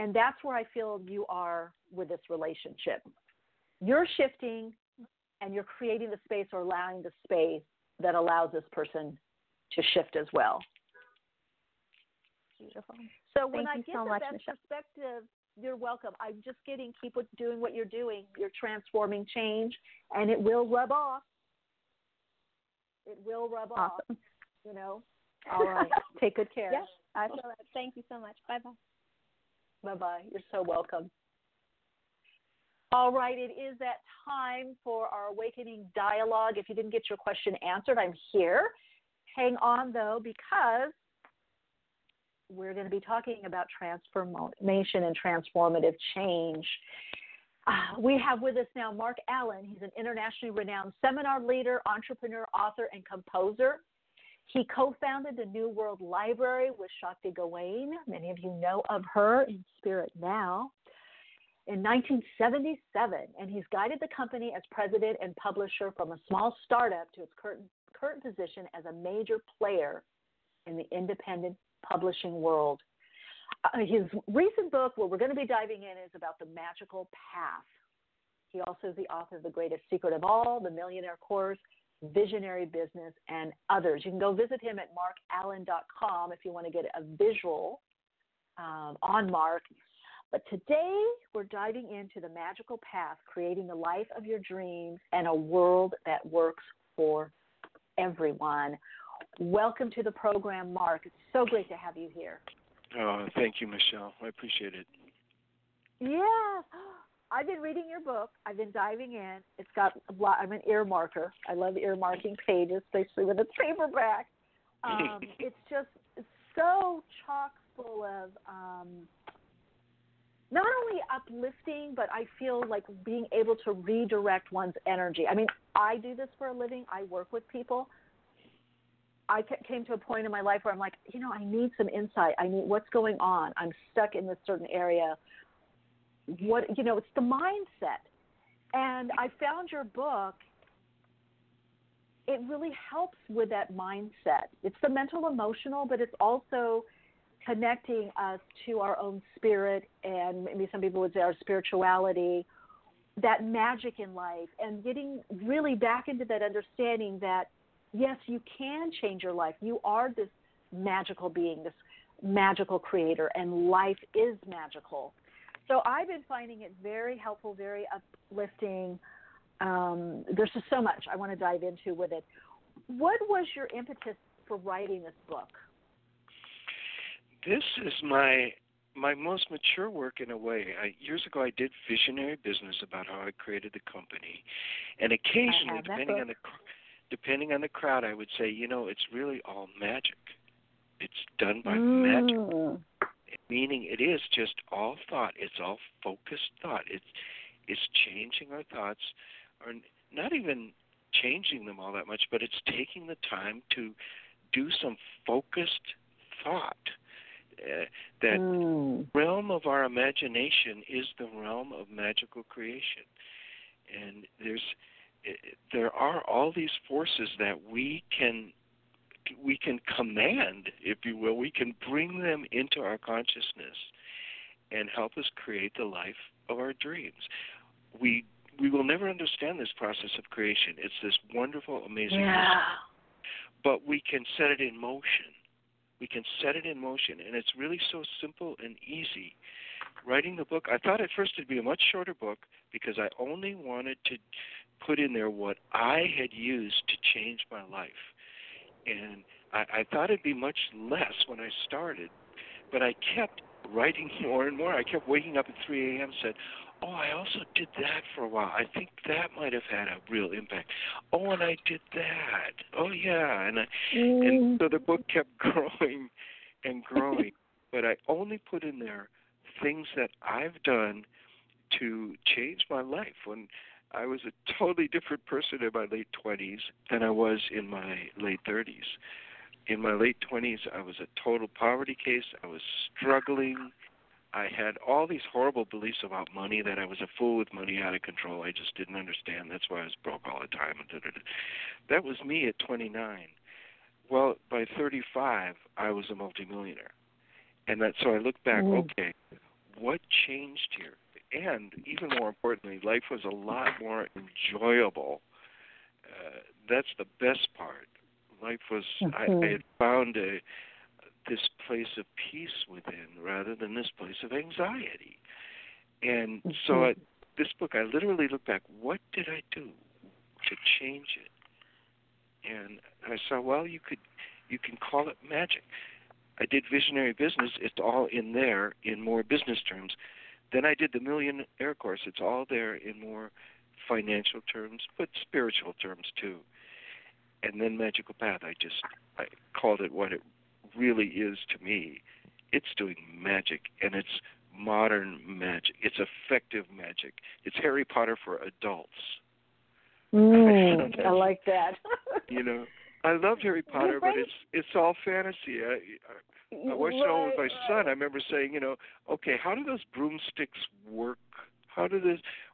And that's where I feel you are with this relationship. You're shifting and you're creating the space or allowing the space that allows this person to shift as well. Beautiful. So when I get the best perspective, you're welcome. I'm just kidding. Keep doing what you're doing. You're transforming change and it will rub off. It will rub off, you know. All right. Take good care. Yes, I feel that. Thank you so much. Bye-bye. Bye-bye. You're so welcome. All right. It is that time for our Awakening Dialogue. If you didn't get your question answered, I'm here. Hang on, though, because we're going to be talking about transformation and transformative change. We have with us now Marc Allen. He's an internationally renowned seminar leader, entrepreneur, author, and composer. He co-founded the New World Library with Shakti Gawain. Many of you know of her in spirit now. In 1977, and he's guided the company as president and publisher from a small startup to its current position as a major player in the independent publishing world. His recent book, what we're going to be diving in, is about the magical path. He also is the author of The Greatest Secret of All, The Millionaire Course, Visionary Business, and others. You can go visit him at MarcAllen.com if you want to get a visual on Marc. But today we're diving into the magical path, creating the life of your dreams and a world that works for everyone. Welcome to the program, Marc. It's so great to have you here. Thank you, Michele. I appreciate it. Yeah. I've been reading your book. I've been diving in. It's got a lot. I'm an earmarker. I love earmarking pages, especially with a paperback. It's just so chock full of not only uplifting, but I feel like being able to redirect one's energy. I mean, I do this for a living. I work with people. I came to a point in my life where I'm like, you know, I need some insight. I need what's going on. I'm stuck in this certain area. What, you know, it's the mindset. And I found your book. It really helps with that mindset. It's the mental, emotional, but it's also connecting us to our own spirit, and maybe some people would say our spirituality, that magic in life, and getting really back into that understanding that, yes, you can change your life. You are this magical being, this magical creator, and life is magical. So I've been finding it very helpful, very uplifting. There's just so much I want to dive into with it. What was your impetus for writing this book? This is my most mature work in a way. Years ago, I did Visionary Business about how I created the company, and occasionally, depending on the crowd, I would say, you know, it's really all magic. It's done by magic, meaning it is just all thought. It's all focused thought. It's changing our thoughts, or not even changing them all that much, but it's taking the time to do some focused thought. That realm of our imagination is the realm of magical creation. And there are all these forces that we can command, if you will. We can bring them into our consciousness and help us create the life of our dreams. We will never understand this process of creation. It's this wonderful, amazing process. But we can set it in motion. We can set it in motion, and it's really so simple and easy. Writing the book, I thought at first it'd be a much shorter book because I only wanted to put in there what I had used to change my life. And I thought it'd be much less when I started, but I kept writing more and more. I kept waking up at 3 a.m. and said, oh, I also did that for a while. I think that might have had a real impact. Oh, and I did that. Oh, yeah. And so the book kept growing and growing, but I only put in there things that I've done to change my life. When I was a totally different person in my late 20s than I was in my late 30s. In my late 20s, I was a total poverty case. I was struggling. I had all these horrible beliefs about money, that I was a fool with money, out of control. I just didn't understand. That's why I was broke all the time. That was me at 29. Well, by 35, I was a multimillionaire. And so I looked back, okay, what changed here? And even more importantly, life was a lot more enjoyable. That's the best part. Life was, I had found this place of peace within rather than this place of anxiety. And so this book, I literally looked back, what did I do to change it? And I saw, well, you can call it magic. I did Visionary Business. It's all in there in more business terms. Then I did The Millionaire Course. It's all there in more financial terms, but spiritual terms too. And then Magical Path, I called it what it really is to me. It's doing magic, and it's modern magic. It's effective magic. It's Harry Potter for adults. I like that. I loved Harry Potter, but it's all fantasy. I watched it all with my son. I remember saying, okay, how do those broomsticks work?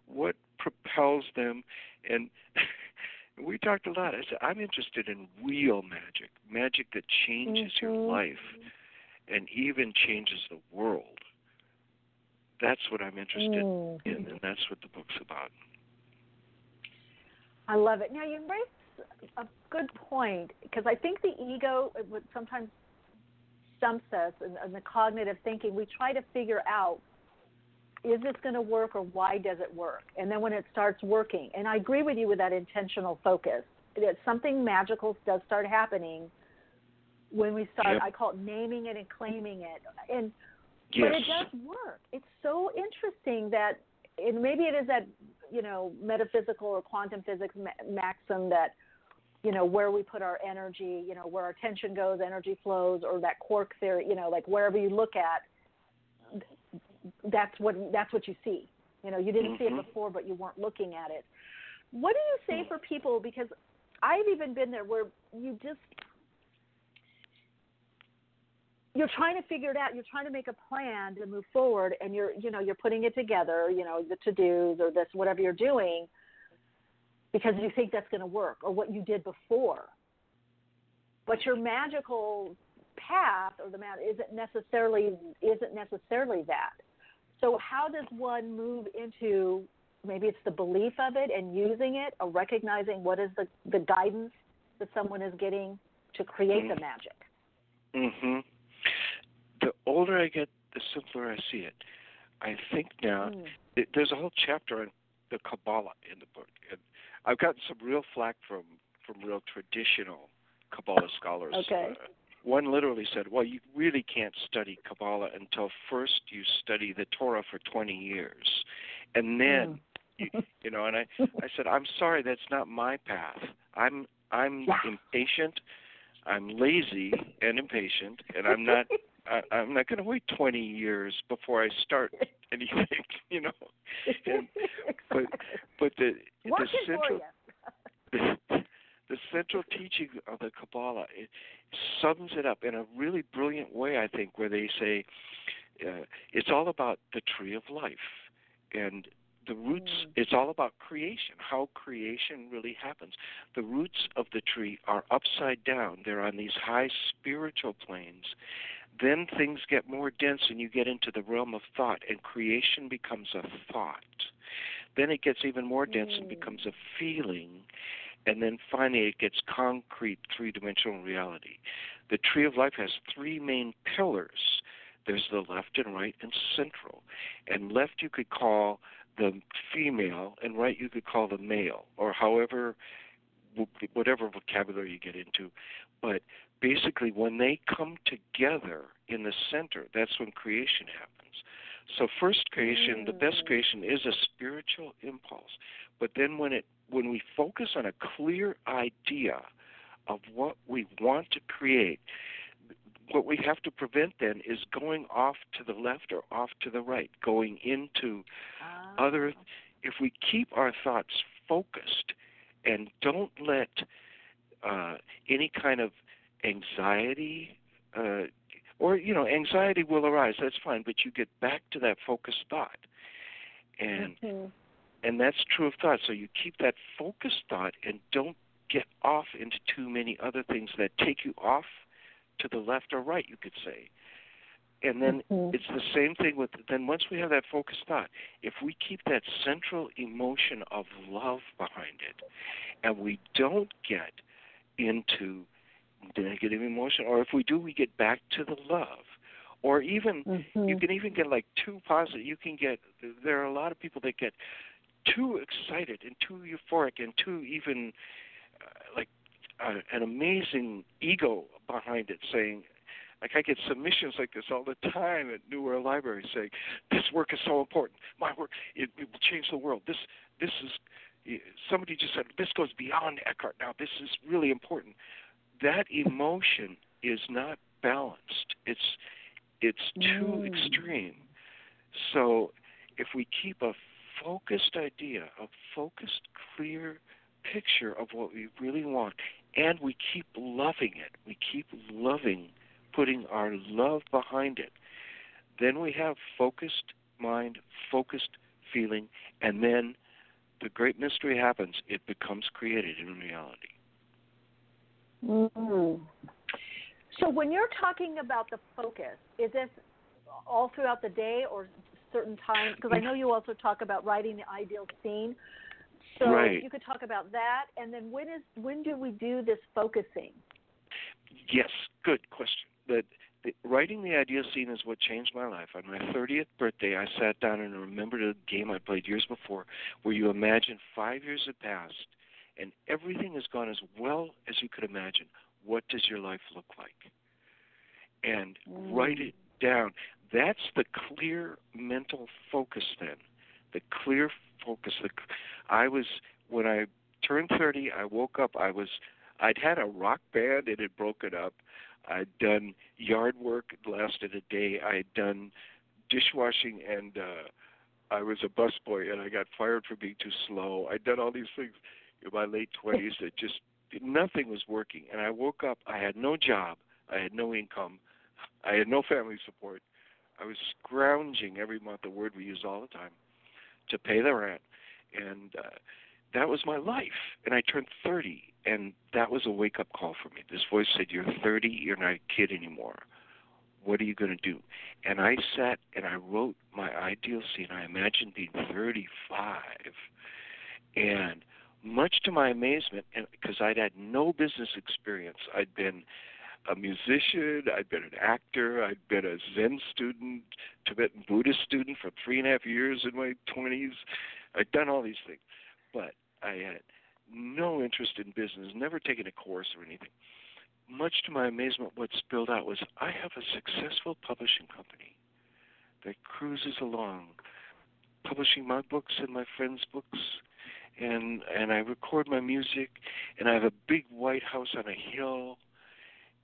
What propels them? And we talked a lot. I said, I'm interested in real magic, magic that changes your life and even changes the world. That's what I'm interested in, and that's what the book's about. I love it. Now, you raised a good point, because I think the ego sometimes stumps us, and the cognitive thinking. We try to figure out, is this going to work, or why does it work? And then when it starts working, and I agree with you with that intentional focus, that something magical does start happening when we start, I call it naming it and claiming it. And but it does work. It's so interesting that, and maybe it is that, metaphysical or quantum physics maxim that, where we put our energy, where our attention goes, energy flows, or that quark theory, like wherever you look at, that's what you see. You didn't see it before, but you weren't looking at it. What do you say for people? Because I've even been there where you're trying to figure it out. You're trying to make a plan to move forward, and you're putting it together. The to-dos or this, whatever you're doing, because you think that's going to work, or what you did before. But your magical path or the mountain isn't necessarily that. So how does one move into, maybe it's the belief of it and using it, or recognizing what is the guidance that someone is getting to create the magic? Mm-hmm. The older I get, the simpler I see it. I think now, there's a whole chapter on the Kabbalah in the book. And I've gotten some real flack from real traditional Kabbalah scholars. Okay. One literally said, well, you really can't study Kabbalah until first you study the Torah for 20 years. And then, and I said, I'm sorry, that's not my path. I'm impatient. I'm lazy and impatient, and I'm not going to wait 20 years before I start anything, And, exactly. But the central teaching of the Kabbalah, it sums it up in a really brilliant way, I think, where they say it's all about the tree of life and the roots. It's all about creation, how creation really happens. The roots of the tree are upside down. They're on these high spiritual planes. Then things get more dense and you get into the realm of thought, and creation becomes a thought. Then it gets even more dense and becomes a feeling. And then finally it gets concrete, three-dimensional reality. The tree of life has three main pillars. There's the left and right and central. And left you could call the female, and right you could call the male, or however, whatever vocabulary you get into. But basically when they come together in the center, that's when creation happens. So first creation, the best creation, is a spiritual impulse. But then when we focus on a clear idea of what we want to create, what we have to prevent then is going off to the left or off to the right, going into other. If we keep our thoughts focused and don't let any kind of anxiety or anxiety will arise, that's fine, but you get back to that focused thought. And that's true of thought. So you keep that focused thought and don't get off into too many other things that take you off to the left or right, you could say. And then it's the same thing with, then once we have that focused thought, if we keep that central emotion of love behind it, and we don't get into negative emotion, or if we do, we get back to the love. Or even, you can even get like too positive. There are a lot of people that get too excited and too euphoric and too even an amazing ego behind it, saying, like, I get submissions like this all the time at New World Library saying, this work is so important. My work, it will change the world. This is, somebody just said, this goes beyond Eckhart now. This is really important. That emotion is not balanced. It's too extreme. So if we keep a focused idea, a focused, clear picture of what we really want, and we keep loving it, we keep loving, putting our love behind it, then we have focused mind, focused feeling, and then the great mystery happens. It becomes created in reality. So when you're talking about the focus, is this all throughout the day or certain times? Because I know you also talk about writing the ideal scene. So right. You could talk about that. And then when do we do this focusing? Yes, good question. The writing the ideal scene is what changed my life. On my 30th birthday, I sat down and remembered a game I played years before where you imagine 5 years had passed and everything has gone as well as you could imagine. What does your life look like? And write it down. That's the clear mental focus then. The clear focus. When I turned 30, I woke up. I'd had a rock band. It had broken up. I'd done yard work. It lasted a day. I'd done dishwashing, and I was a busboy, and I got fired for being too slow. I'd done all these things in my late 20s that just nothing was working. And I woke up. I had no job. I had no income. I had no family support. I was scrounging every month, a word we use all the time, to pay the rent. And that was my life. And I turned 30. And that was a wake-up call for me. This voice said, you're 30, you're not a kid anymore. What are you going to do? And I sat and I wrote my ideal scene. I imagined being 35. And much to my amazement, because I'd had no business experience, I'd been a musician, I'd been an actor, I'd been a Zen student, Tibetan Buddhist student for 3.5 years in my 20s. I'd done all these things. But I had no interest in business, never taken a course or anything. Much to my amazement, what spilled out was I have a successful publishing company that cruises along, publishing my books and my friends' books, and I record my music, and I have a big white house on a hill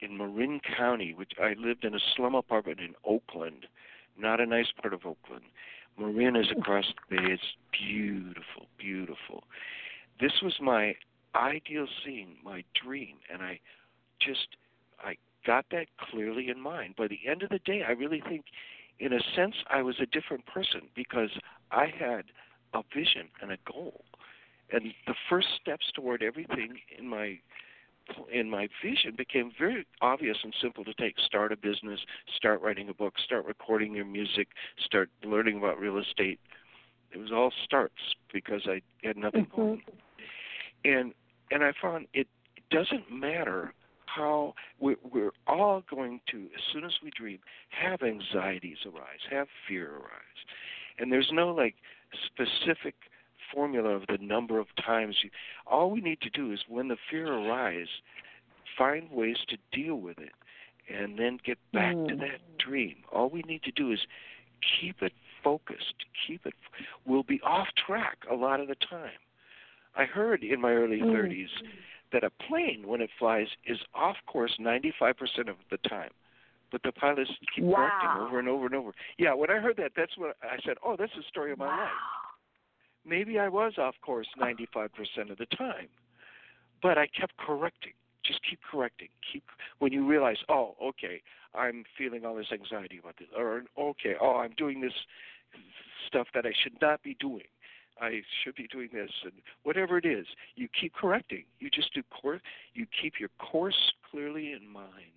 in Marin County, which I lived in a slum apartment in Oakland, not a nice part of Oakland. Marin is across the bay. It's beautiful, beautiful. This was my ideal scene, my dream, and I got that clearly in mind. By the end of the day, I really think, in a sense, I was a different person because I had a vision and a goal. And the first steps toward everything in my vision became very obvious and simple to take. Start a business, start writing a book, start recording your music, start learning about real estate. It was all starts because I had nothing going. And I found it doesn't matter how we're all going to, as soon as we dream, have anxieties arise, have fear arise. And there's no, specific formula of the number of times. All we need to do is when the fear arises, find ways to deal with it and then get back to that dream. All we need to do is keep it focused, We'll be off track a lot of the time. I heard in my early 30s that a plane, when it flies, is off course 95% of the time. But the pilots keep correcting over and over and over. Yeah, when I heard that, that's what I said, oh, that's the story of my life. Maybe I was off course 95% of the time. But I kept correcting. Just keep correcting. When you realize, oh, okay, I'm feeling all this anxiety about this. Or, okay, oh, I'm doing this stuff that I should not be doing. I should be doing this, and whatever it is, you keep correcting. You just do course. You keep your course clearly in mind,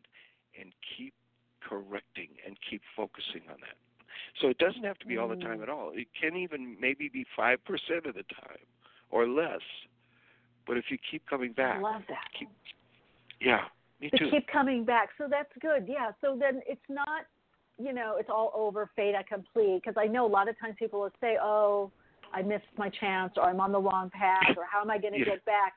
and keep correcting, and keep focusing on that. So it doesn't have to be all the time at all. It can even maybe be 5% of the time, or less. But if you keep coming back, I love that. Yeah, me too. Keep coming back. So that's good. Yeah. So then it's not, it's all over, fata complete. Because I know a lot of times people will say, oh, I missed my chance, or I'm on the wrong path, or how am I going to get back?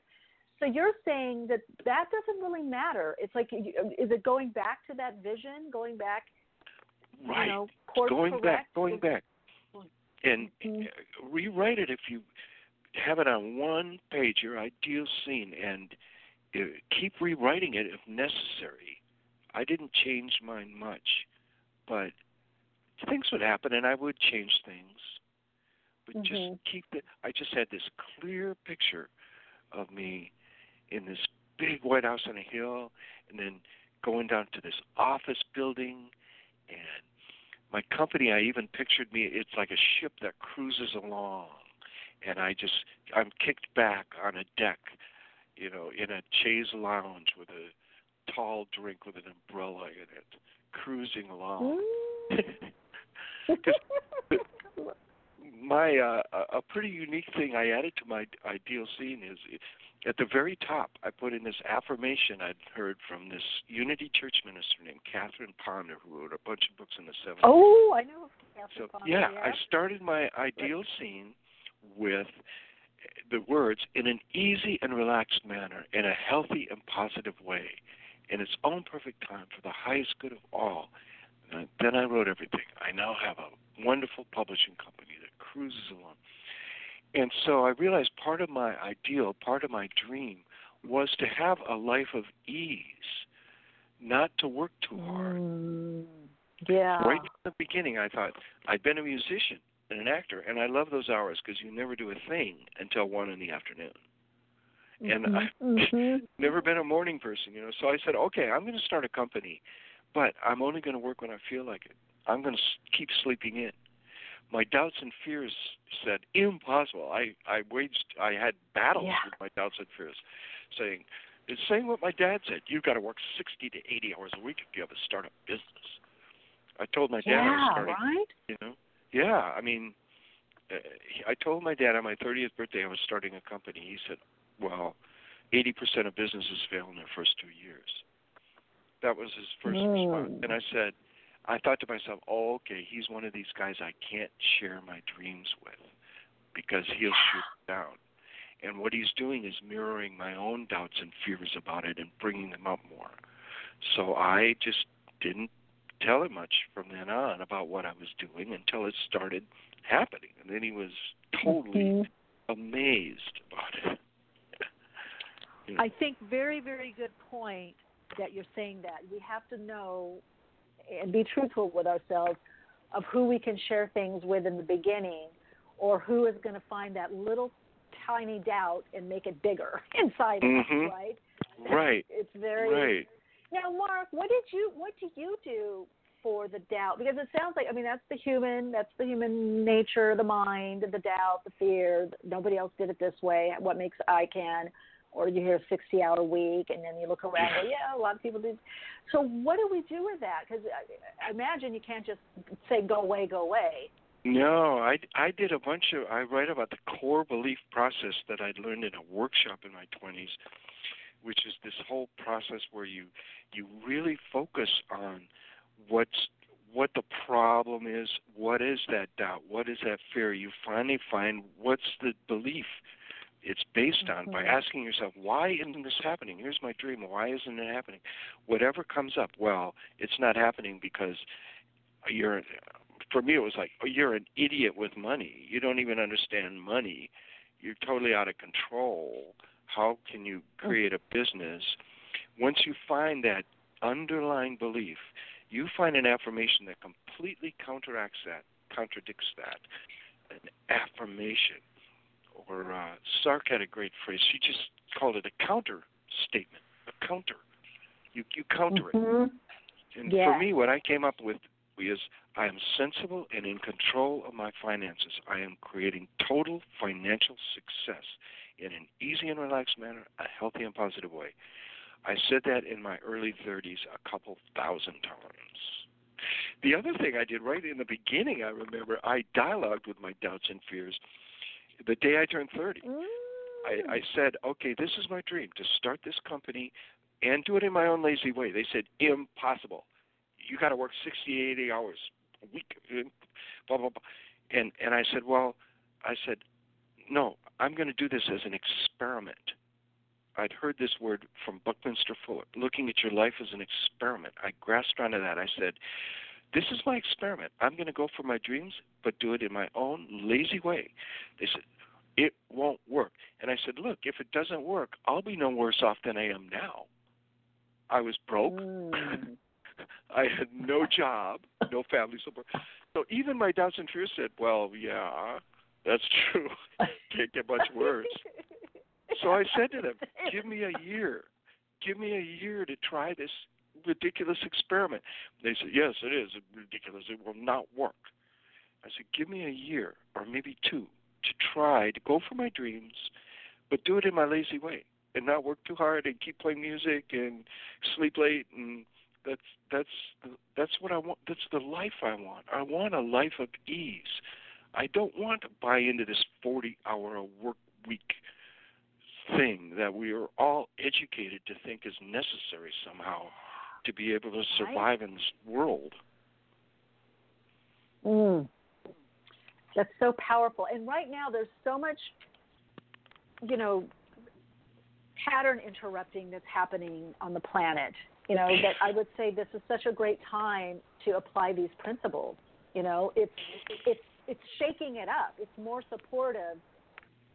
So you're saying that doesn't really matter. It's like, is it going back to that vision, going back, right? Going back. And rewrite it if you have it on one page, your ideal scene, and keep rewriting it if necessary. I didn't change mine much, but things would happen, and I would change things. But just keep it. I just had this clear picture of me in this big white house on a hill, and then going down to this office building, and my company. I even pictured me. It's like a ship that cruises along, and I'm kicked back on a deck, in a chaise lounge with a tall drink with an umbrella in it, cruising along. My a pretty unique thing I added to my ideal scene is at the very top I put in this affirmation I'd heard from this Unity Church minister named Catherine Ponder, who wrote a bunch of books in the 70s. Oh, I know Catherine Ponder. Yeah, I started my ideal scene with the words, in an easy and relaxed manner, in a healthy and positive way, in its own perfect time, for the highest good of all. And then I wrote everything. I now have a wonderful publishing company that cruises along. And so I realized part of my ideal, part of my dream, was to have a life of ease, not to work too hard. Yeah. Right from the beginning, I thought, I'd been a musician and an actor, and I love those hours because you never do a thing until 1 p.m. And I've never been a morning person, So I said, okay, I'm going to start a company. But I'm only going to work when I feel like it. I'm going to keep sleeping in. My doubts and fears said, impossible. I had battles with my doubts and fears. saying, it's saying what my dad said. You've got to work 60 to 80 hours a week if you have a startup business. I told my dad I told my dad on my 30th birthday I was starting a company. He said, well, 80% of businesses fail in their first 2 years. That was his first response. And I thought to myself, oh, okay, he's one of these guys I can't share my dreams with because he'll shoot down. And what he's doing is mirroring my own doubts and fears about it and bringing them up more. So I just didn't tell him much from then on about what I was doing until it started happening. And then he was totally amazed about it. You know. I think very, very good point that you're saying that. We have to know and be truthful with ourselves of who we can share things with in the beginning, or who is going to find that little tiny doubt and make it bigger inside of us, right? Right. It's very right. Now, Marc, what do you do for the doubt? Because it sounds like, I mean, that's the human nature, the mind, the doubt, the fear. Nobody else did it this way. What makes I can? Or you hear 60-hour week, and then you look around, and a lot of people do. So what do we do with that? Because I imagine you can't just say, go away. No, I did a bunch of, I write about the core belief process that I'd learned in a workshop in my 20s, which is this whole process where you really focus on what the problem is, what is that doubt, what is that fear. You finally find what's the belief it's based on by asking yourself, why isn't this happening? Here's my dream. Why isn't it happening? Whatever comes up, well, it's not happening because you're, for me it was like, oh, you're an idiot with money. You don't even understand money. You're totally out of control. How can you create a business? Once you find that underlying belief, you find an affirmation that completely contradicts that, an affirmation. Or Sark had a great phrase. She just called it a counter statement, a counter. You counter it. And for me, what I came up with is I am sensible and in control of my finances. I am creating total financial success in an easy and relaxed manner, a healthy and positive way. I said that in my early 30s a couple thousand times. The other thing I did right in the beginning, I remember, I dialogued with my doubts and fears. The day I turned 30, I said, okay, this is my dream, to start this company and do it in my own lazy way. They said, impossible. You got to work 60, 80 hours a week, blah, blah, blah. And I said, no, I'm going to do this as an experiment. I'd heard this word from Buckminster Fuller, looking at your life as an experiment. I grasped onto that. I said, this is my experiment. I'm going to go for my dreams, but do it in my own lazy way. They said, it won't work. And I said, look, if it doesn't work, I'll be no worse off than I am now. I was broke. I had no job, no family support. So even my doubts and fears said, well, yeah, that's true. Can't get much worse. So I said to them, give me a year. Give me a year to try this ridiculous experiment. They said, yes, it is ridiculous. It will not work. I said, give me a year or maybe two to try to go for my dreams, but do it in my lazy way and not work too hard and keep playing music and sleep late. And that's what I want. That's the life I want. I want a life of ease. I don't want to buy into this 40-hour work week thing that we are all educated to think is necessary somehow to be able to survive in this world. That's so powerful. And right now there's so much, pattern interrupting that's happening on the planet, that I would say this is such a great time to apply these principles. It's shaking it up. It's more supportive.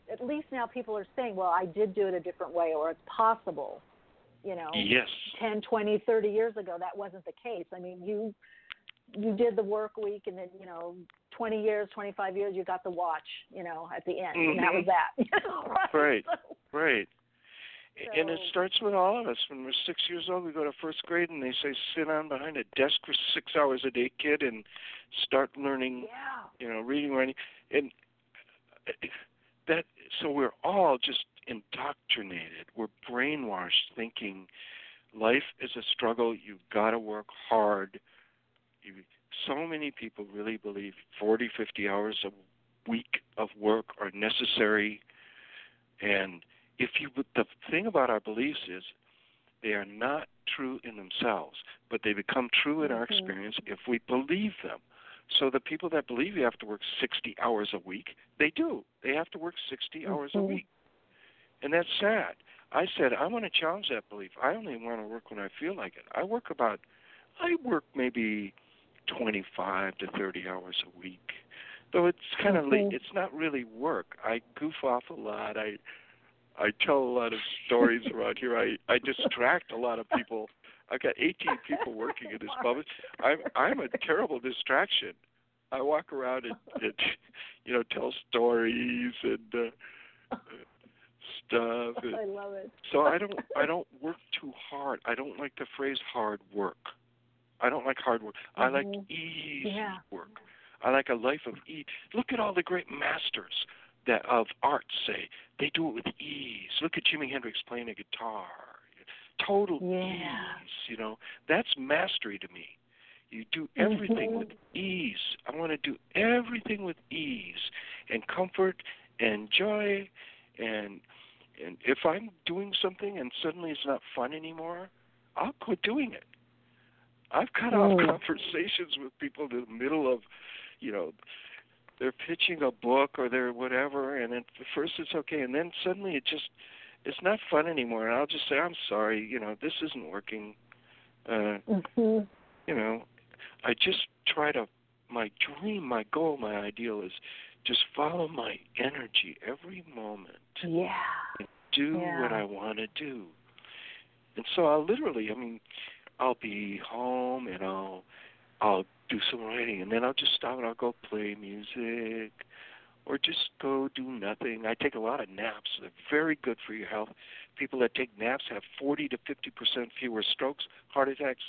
At least now people are saying, well, I did do it a different way, or it's possible. 10, 20, 30 years ago, that wasn't the case. I mean, you did the work week, and then, 20 years, 25 years, you got the watch, at the end, and that was that. Right, right. So, and it starts with all of us. When we're 6 years old, we go to first grade, and they say, sit on behind a desk for 6 hours a day, kid, and start learning, reading, writing. And that so we're all just indoctrinated. We're brainwashed thinking life is a struggle. You've got to work hard. So many people really believe 40, 50 hours a week of work are necessary. And the thing about our beliefs is they are not true in themselves, but they become true in our experience if we believe them. So the people that believe you have to work 60 hours a week, they do. They have to work 60 hours a week. And that's sad. I said, I want to challenge that belief. I only want to work when I feel like it. I work maybe 25 to 30 hours a week. Though it's kind of late. It's not really work. I goof off a lot. I tell a lot of stories around here. I distract a lot of people. I've got 18 people working in this public. I'm a terrible distraction. I walk around and tell stories and stuff. And I love it. So I don't work too hard. I don't like the phrase hard work. I don't like hard work. I like easy work. I like a life of ease. Look at all the great masters that of art say they do it with ease. Look at Jimi Hendrix playing a guitar. Total ease, That's mastery to me. You do everything with ease. I want to do everything with ease and comfort and joy. And if I'm doing something and suddenly it's not fun anymore, I'll quit doing it. I've cut off conversations with people in the middle of, they're pitching a book or they're whatever, and at first it's okay, and then suddenly it's not fun anymore, and I'll just say, I'm sorry, this isn't working. I just try to, my dream, my goal, my ideal is just follow my energy every moment. Yeah. And do what I want to do. And so I'll literally, I'll be home and I'll do some writing, and then I'll just stop and I'll go play music or just go do nothing. I take a lot of naps. They're very good for your health. People that take naps have 40 to 50% fewer strokes, heart attacks,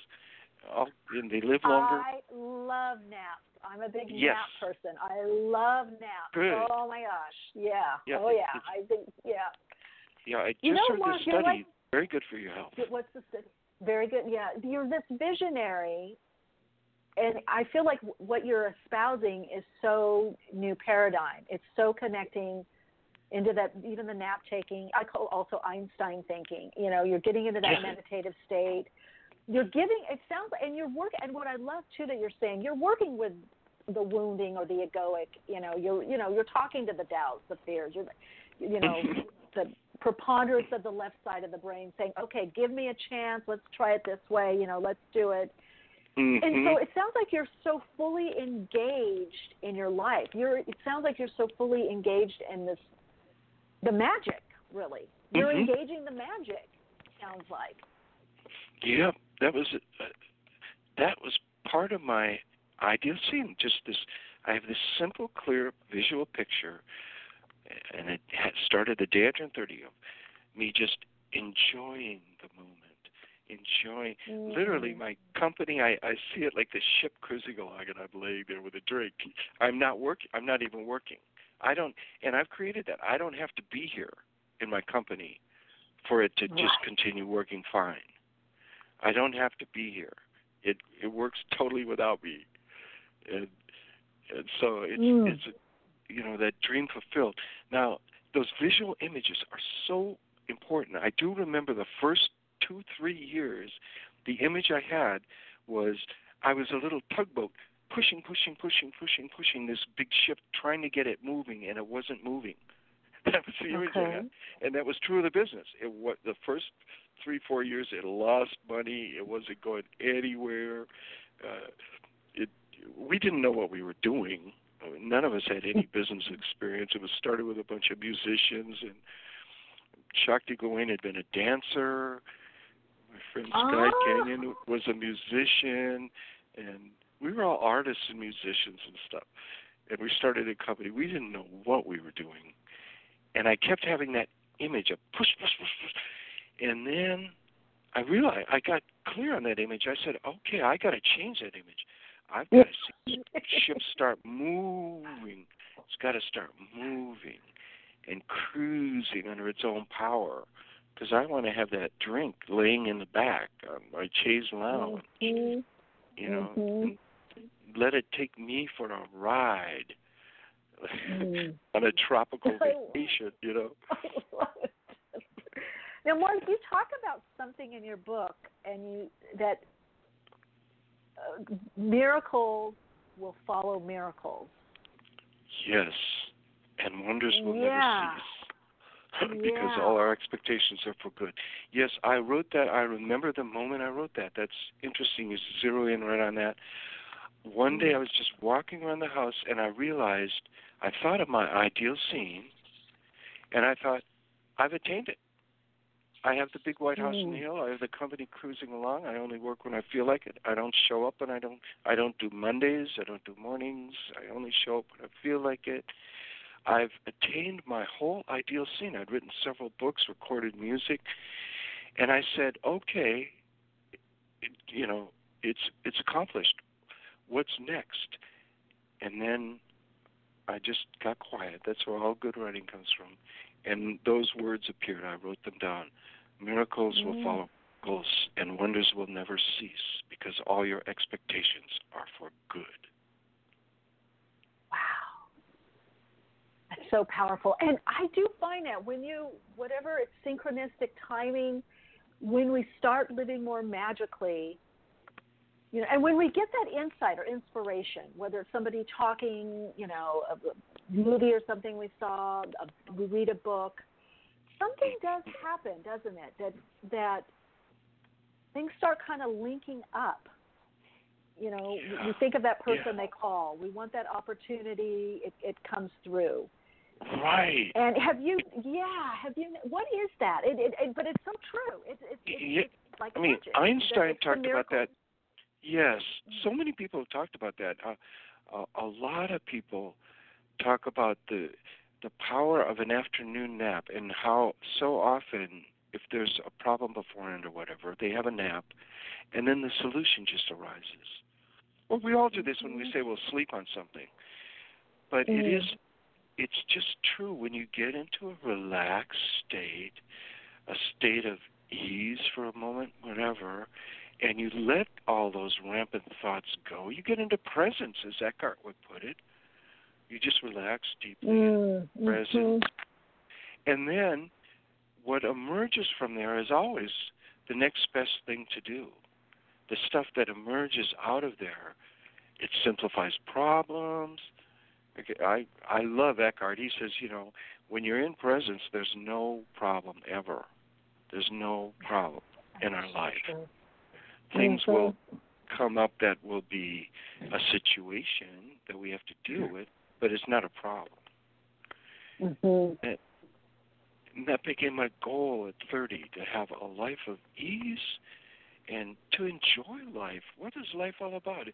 and they live longer. I love naps. I'm a big nap person. I love naps. Good. Oh, my gosh. Yeah. Oh, yeah. I think, I just heard this study. Very good for your health. What's the study? Very good, yeah. You're this visionary, and I feel like what you're espousing is so new paradigm. It's so connecting into that, even the nap taking. I call also Einstein thinking. You're getting into that meditative state. You're giving, it sounds, and you're working, and what I love, too, that you're saying, you're working with the wounding or the egoic, you're talking to the doubts, the fears, the preponderance of the left side of the brain saying, okay, give me a chance, let's try it this way, let's do it. Mm-hmm. And so it sounds like you're so fully engaged in your life. It sounds like you're so fully engaged in the magic, really. You're engaging the magic, sounds like. Yeah, that was part of my ideal scene, just this, I have this simple, clear visual picture. And it started the day I turned 30 of me just enjoying the moment, literally my company. I see it like the ship cruising along, and I'm laying there with a drink. I'm not even working. And I've created that. I don't have to be here in my company for it to just continue working fine. I don't have to be here. It works totally without me. And so it's that dream fulfilled. Now, those visual images are so important. I do remember the first 2-3 years, the image I had was I was a little tugboat pushing this big ship, trying to get it moving, and it wasn't moving. That was the image I had. And that was true of the business. The first 3-4 years, it lost money. It wasn't going anywhere. We didn't know what we were doing. None of us had any business experience. It was started with a bunch of musicians, and Shakti Gawain had been a dancer. My friend Sky Canyon was a musician, and we were all artists and musicians and stuff. And we started a company. We didn't know what we were doing. And I kept having that image of push. And then I realized, I got clear on that image. I said, okay, I got to change that image. I've got to see the ship start moving. It's got to start moving. and cruising under its own power, because I want to have that drink laying in the back on my chaise lounge, you know, and let it take me for a ride on a tropical vacation, you know. Now, Marc, you talk about something in your book, and that miracles will follow miracles. Yes, and wonders will never cease because all our expectations are for good. Yes, I wrote that. I remember the moment I wrote that. That's interesting. You zero in right on that. One day I was just walking around the house, and I realized I thought of my ideal scene, and I thought, I've attained it. I have the big white house on the hill. I have the company cruising along. I only work when I feel like it. I don't show up, and I don't do Mondays. I don't do mornings. I only show up when I feel like it. I've attained my whole ideal scene. I'd written several books, recorded music, and I said, okay, it's accomplished. What's next? And then I just got quiet. That's where all good writing comes from. And those words appeared. I wrote them down. Miracles will follow miracles, and wonders will never cease, because all your expectations are for good. Wow. That's so powerful. And I do find that whatever it's synchronistic timing, when we start living more magically, you know, and when we get that insight or inspiration, whether it's somebody talking, you know, a movie or something we saw, we read a book, something does happen, doesn't it? That things start kind of linking up. You know, we think of that person they call. We want that opportunity. It comes through. Right. And what is that? But it's so true. It's like magic. Einstein talked about that. Yes, so many people have talked about that. A lot of people talk about the power of an afternoon nap, and how so often if there's a problem beforehand or whatever, they have a nap, and then the solution just arises. Well, we all do this when we say we'll sleep on something. But it's just true. When you get into a relaxed state, a state of ease for a moment, whatever, and you let all those rampant thoughts go, you get into presence, as Eckhart would put it. You just relax deeply in presence. And then what emerges from there is always the next best thing to do. The stuff that emerges out of there, it simplifies problems. I love Eckhart. He says, you know, when you're in presence, there's no problem ever. There's no problem in our life. Things will come up that will be a situation that we have to deal with, but it's not a problem. And that became my goal at 30, to have a life of ease and to enjoy life. What is life all about?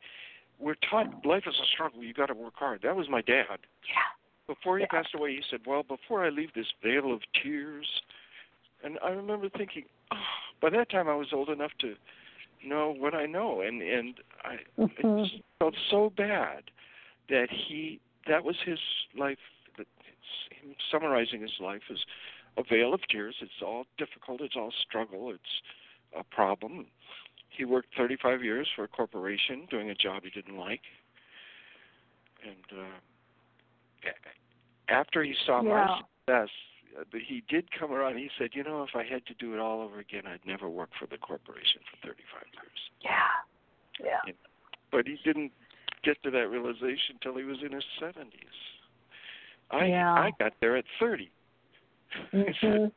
We're taught life is a struggle. You got to work hard. That was my dad. Yeah. Before he passed away, he said, well, before I leave this vale of tears, and I remember thinking, by that time I was old enough to know what I know, and I it felt so bad that that was his life. Him summarizing his life as a veil of tears. It's all difficult. It's all struggle. It's a problem. He worked 35 years for a corporation doing a job he didn't like, and after he saw my success, but he did come around. He said, you know, if I had to do it all over again, I'd never work for the corporation for 35 years. Yeah. But he didn't get to that realization till he was in his 70s. I got there at 30. I said,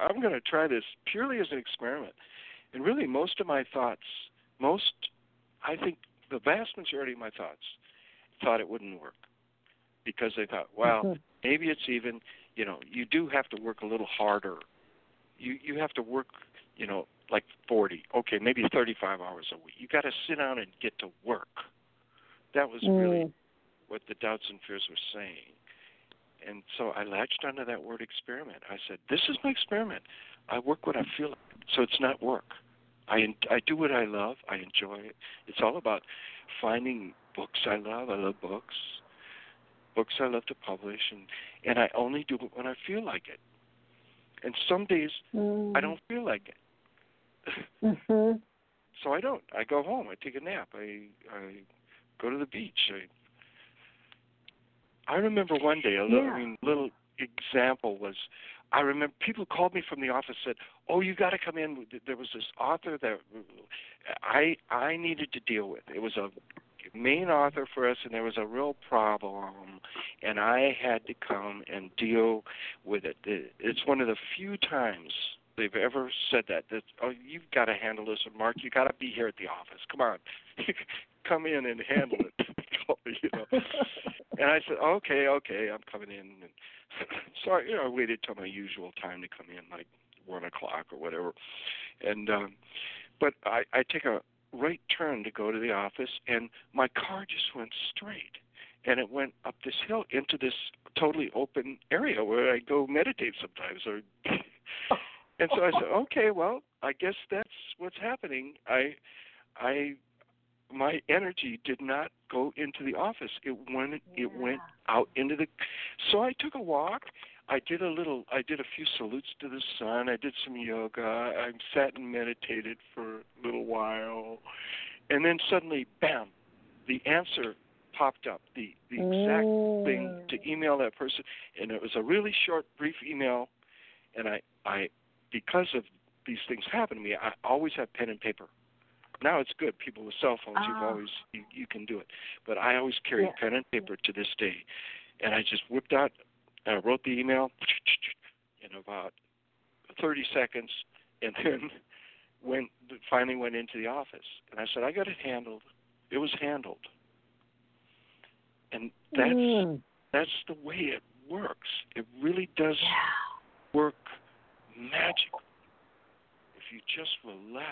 I'm going to try this purely as an experiment. And really, most of my thoughts, I think the vast majority of my thoughts thought it wouldn't work, because they thought, well, maybe it's even... You know, you do have to work a little harder. You have to work, you know, like 40, okay, maybe 35 hours a week. You got to sit down and get to work. That was really what the doubts and fears were saying. And so I latched onto that word experiment. I said, this is my experiment. I work what I feel like, so it's not work. I do what I love. I enjoy it. It's all about finding books I love. I love books. books I love to publish, and I only do it when I feel like it. And some days I don't feel like it. Mm-hmm. So I don't. I go home. I take a nap. I go to the beach. I remember one day, little example was, I remember people called me from the office, said, "Oh, you got to come in." There was this author that I needed to deal with. It was a main author for us, and there was a real problem, and I had to come and deal with it. It's one of the few times they've ever said that "Oh, you've got to handle this, and Marc, you got to be here at the office. Come on, come in and handle it." You know? And I said, okay, I'm coming in. And so I waited till my usual time to come in, like 1 o'clock or whatever. And but I take a right turn to go to the office, and my car just went straight, and it went up this hill into this totally open area where I go meditate sometimes. And so I said, okay, well, I guess that's what's happening. My energy did not go into the office. It went out into the. So I took a walk. I did a few salutes to the sun. I did some yoga. I sat and meditated for a little while, and then suddenly, bam, the answer popped up. The exact thing to email that person, and it was a really short, brief email. And I because of these things happen to me, I always have pen and paper. Now it's good. People with cell phones, you can do it. But I always carry pen and paper to this day. And I just whipped out, I wrote the email in about 30 seconds, and then finally went into the office. And I said, I got it handled. It was handled. And that's the way it works. It really does work magical. If you just relax,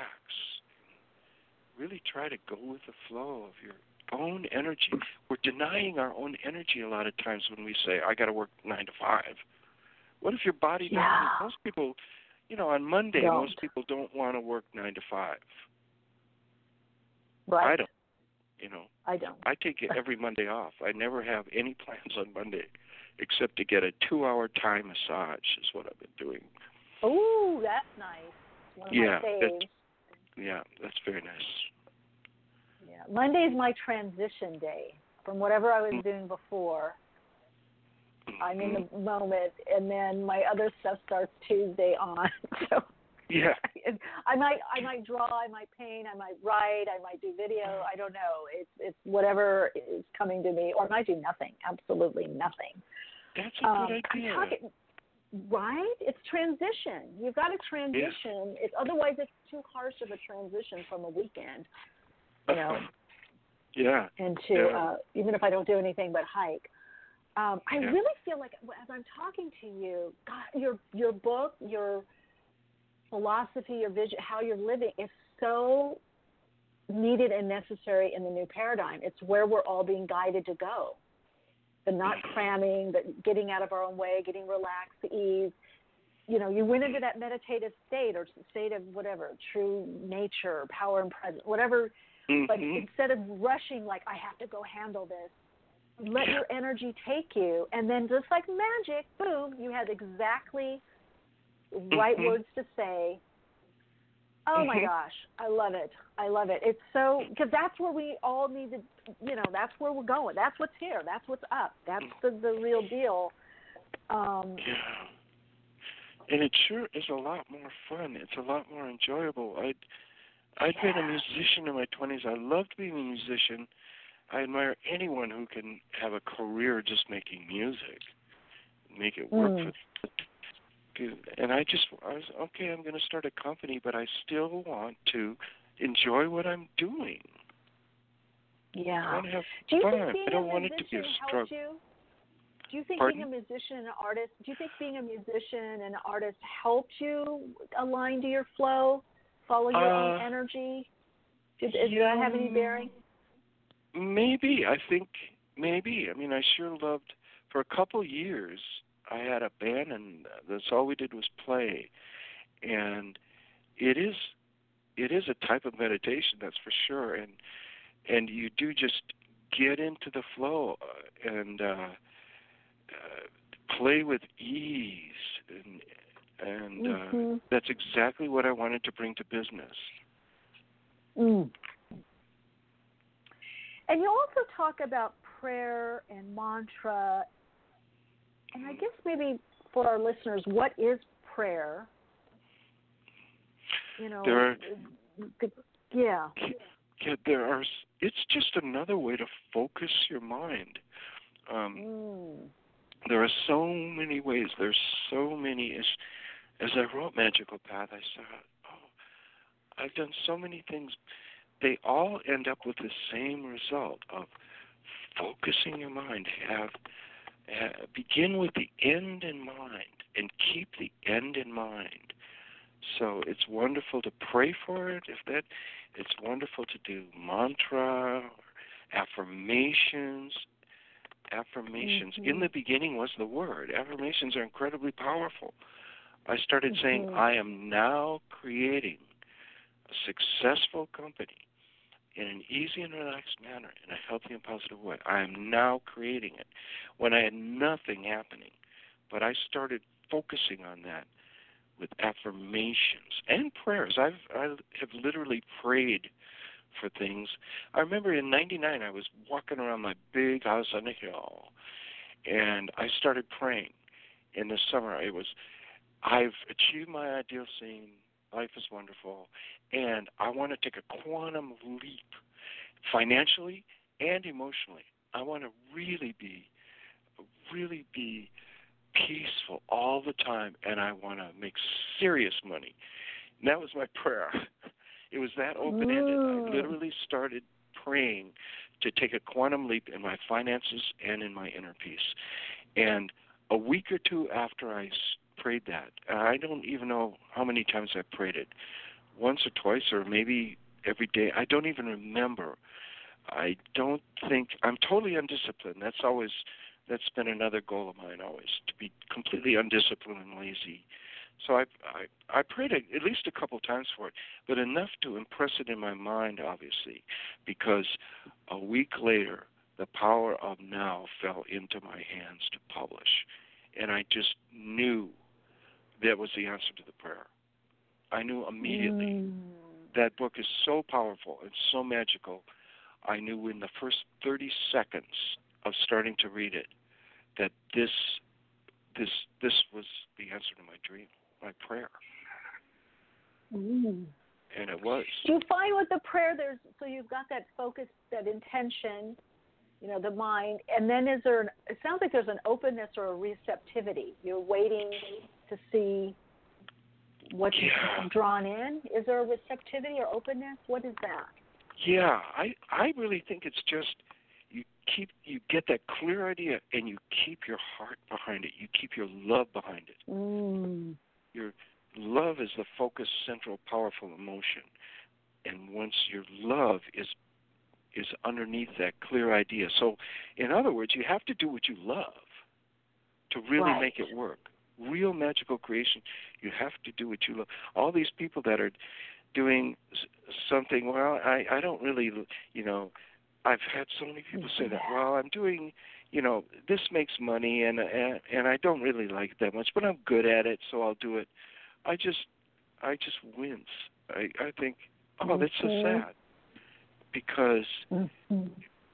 really try to go with the flow of your own energy. We're denying our own energy a lot of times when we say, I got to work 9 to 5. What if your body doesn't? Most people, on Monday, most people don't want to work 9 to 5. Right. I don't, I don't. I take every Monday off. I never have any plans on Monday except to get a 2-hour Thai massage is what I've been doing. Oh, that's nice. One of my faves. Yeah, that's very nice. Yeah, Monday is my transition day from whatever I was doing before. I'm in the moment, and then my other stuff starts Tuesday on. So I might draw, I might paint, I might write, I might do video. I don't know. It's whatever is coming to me, or I might do nothing. Absolutely nothing. That's a good idea. Right? It's transition. You've got to transition. Yeah. Otherwise, it's too harsh of a transition from a weekend, even if I don't do anything but hike. I really feel like as I'm talking to you, God, your book, your philosophy, your vision, how you're living is so needed and necessary in the new paradigm. It's where we're all being guided to go. The not cramming, the getting out of our own way, getting relaxed, the ease. You went into that meditative state or state of whatever, true nature, power and presence, whatever. But instead of rushing, like, I have to go handle this, let your energy take you. And then just like magic, boom, you had exactly right words to say. Oh, my gosh. I love it. It's so, because that's where we all need to, that's where we're going. That's what's here. That's what's up. That's the real deal. And it sure is a lot more fun. It's a lot more enjoyable. I'd been a musician in my 20s. I loved being a musician. I admire anyone who can have a career just making music, make it work for them. And I was okay, I'm going to start a company, but I still want to enjoy what I'm doing. Yeah. I want to have fun. I don't want it to be a struggle. Do you think being a musician and an artist, helped you align to your flow, follow your own energy? Did that have any bearing? Maybe. I think maybe. I mean, I sure loved, for a couple years, I had a band, and that's all we did was play. And it is a type of meditation, that's for sure. And you do just get into the flow, and play with ease, and that's exactly what I wanted to bring to business. Mm. And you also talk about prayer and mantra, and I guess maybe for our listeners, what is prayer? You know, there are. It's just another way to focus your mind. There are so many ways. There's so many. As I wrote Magical Path, I saw, I've done so many things. They all end up with the same result of focusing your mind. Begin with the end in mind and keep the end in mind. So it's wonderful to pray for it. It's wonderful to do mantra, affirmations. Affirmations. In the beginning was the word. Affirmations are incredibly powerful. I started saying, I am now creating a successful company in an easy and relaxed manner, in a healthy and positive way. I am now creating it. When I had nothing happening, but I started focusing on that with affirmations and prayers. I have literally prayed for things. I remember in 99, I was walking around my big house on a hill, and I started praying. In the summer, it was, I've achieved my ideal scene. Life is wonderful, and I want to take a quantum leap financially and emotionally. I want to really be peaceful all the time, and I want to make serious money. And that was my prayer. It was that open-ended. I literally started praying to take a quantum leap in my finances and in my inner peace. And a week or two after I prayed that, I don't even know how many times I prayed it, once or twice or maybe every day. I don't even remember. I don't think, I'm totally undisciplined. That's been another goal of mine always, to be completely undisciplined and lazy. So I prayed at least a couple times for it, but enough to impress it in my mind, obviously, because a week later, The Power of Now fell into my hands to publish. And I just knew that was the answer to the prayer. I knew immediately. That book is so powerful and so magical. I knew in the first 30 seconds of starting to read it that this was the answer to my dream, my prayer. And it was. You find with the prayer, so you've got that focus, that intention, you know, the mind, and then is there? It sounds like there's an openness or a receptivity. You're waiting to see what you're drawn in. Is there a receptivity or openness? What is that? Yeah, I really think it's just you get that clear idea, and you keep your heart behind it. You keep your love behind it. Your love is the focused, central, powerful emotion. And once your love is underneath that clear idea. So, in other words, you have to do what you love to really make it work. Real magical creation, you have to do what you love. All these people that are doing something, well, I don't really, you know, I've had so many people say that, well, I'm doing, you know, this makes money and I don't really like it that much, but I'm good at it, so I'll do it. I just wince. I think, that's so sad. Because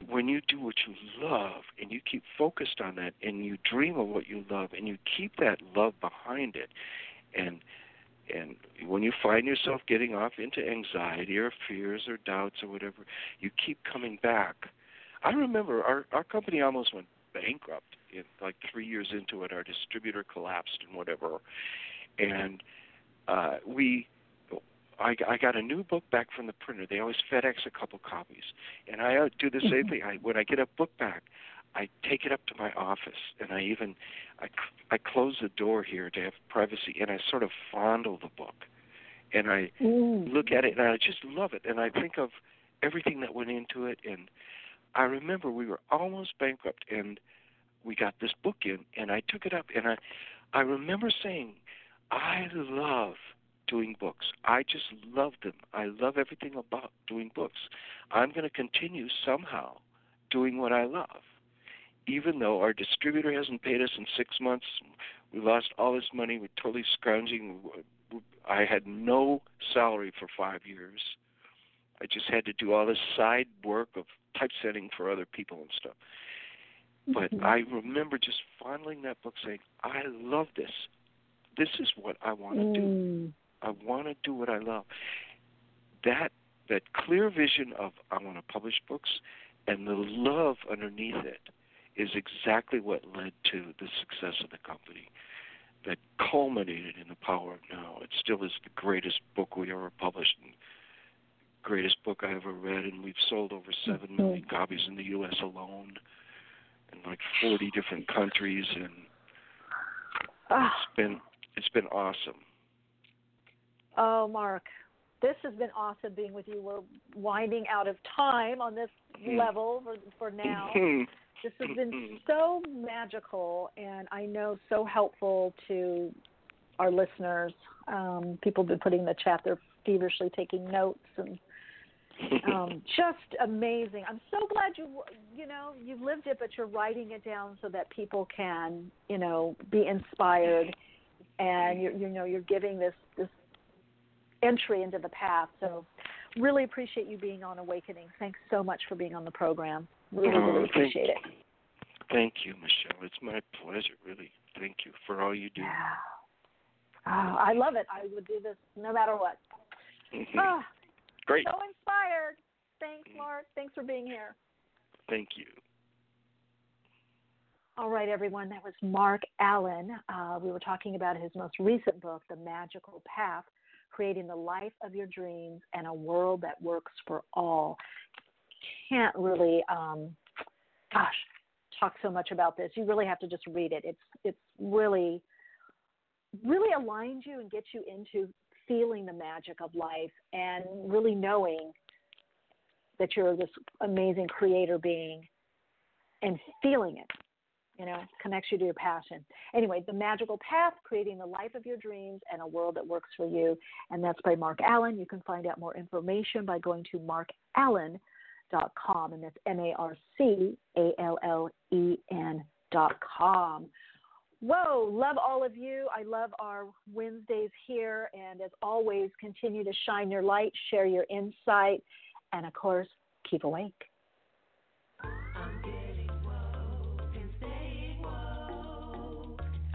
when you do what you love and you keep focused on that and you dream of what you love and you keep that love behind it, and when you find yourself getting off into anxiety or fears or doubts or whatever, you keep coming back. I remember our company almost went bankrupt. Like 3 years into it, our distributor collapsed and whatever. And I got a new book back from the printer. They always FedEx a couple copies. And I do the same thing. When I get a book back, I take it up to my office, and I close the door here to have privacy, and I sort of fondle the book. And I look at it, and I just love it. And I think of everything that went into it. And I remember we were almost bankrupt, and we got this book in, and I took it up, and I remember saying, I love doing books. I just love them. I love everything about doing books. I'm going to continue somehow doing what I love. even though our distributor hasn't paid us in 6 months, we lost all this money, we're totally scrounging. I had no salary for 5 years. I just had to do all this side work of typesetting for other people and stuff. But I remember just fondling that book saying, I love this. This is what I want to do. I want to do what I love. That clear vision of I want to publish books and the love underneath it is exactly what led to the success of the company that culminated in The Power of Now. It still is the greatest book we ever published and greatest book I ever read, and we've sold over 7 million copies in the U.S. alone in like 40 different countries, and it's been awesome. Oh, Marc, this has been awesome being with you. We're winding out of time on this level for now. This has been so magical, and I know so helpful to our listeners. People have been putting in the chat, they're feverishly taking notes, and just amazing. I'm so glad you've lived it, but you're writing it down so that people can, be inspired, and you're giving this entry into the path. So really appreciate you being on Awakening. Thanks so much for being on the program. Really appreciate it. Thank you, Michele. It's my pleasure, really. Thank you for all you do. I love it. I would do this no matter what. Great. So inspired. Thanks, Marc. Thanks for being here. Thank you. All right, everyone. That was Marc Allen. We were talking about his most recent book, The Magical Path, Creating the Life of Your Dreams and a World That Works for All. Can't really, talk so much about this. You really have to just read it. It's really, really aligns you and gets you into feeling the magic of life and really knowing that you're this amazing creator being and feeling it, connects you to your passion. Anyway, The Magical Path, Creating the Life of Your Dreams and a World That Works for You. And that's by Marc Allen. You can find out more information by going to MarcAllen.com, and that's MarcAllen.com. Whoa, love all of you. I love our Wednesdays here. And as always, continue to shine your light, share your insight, and of course, keep awake.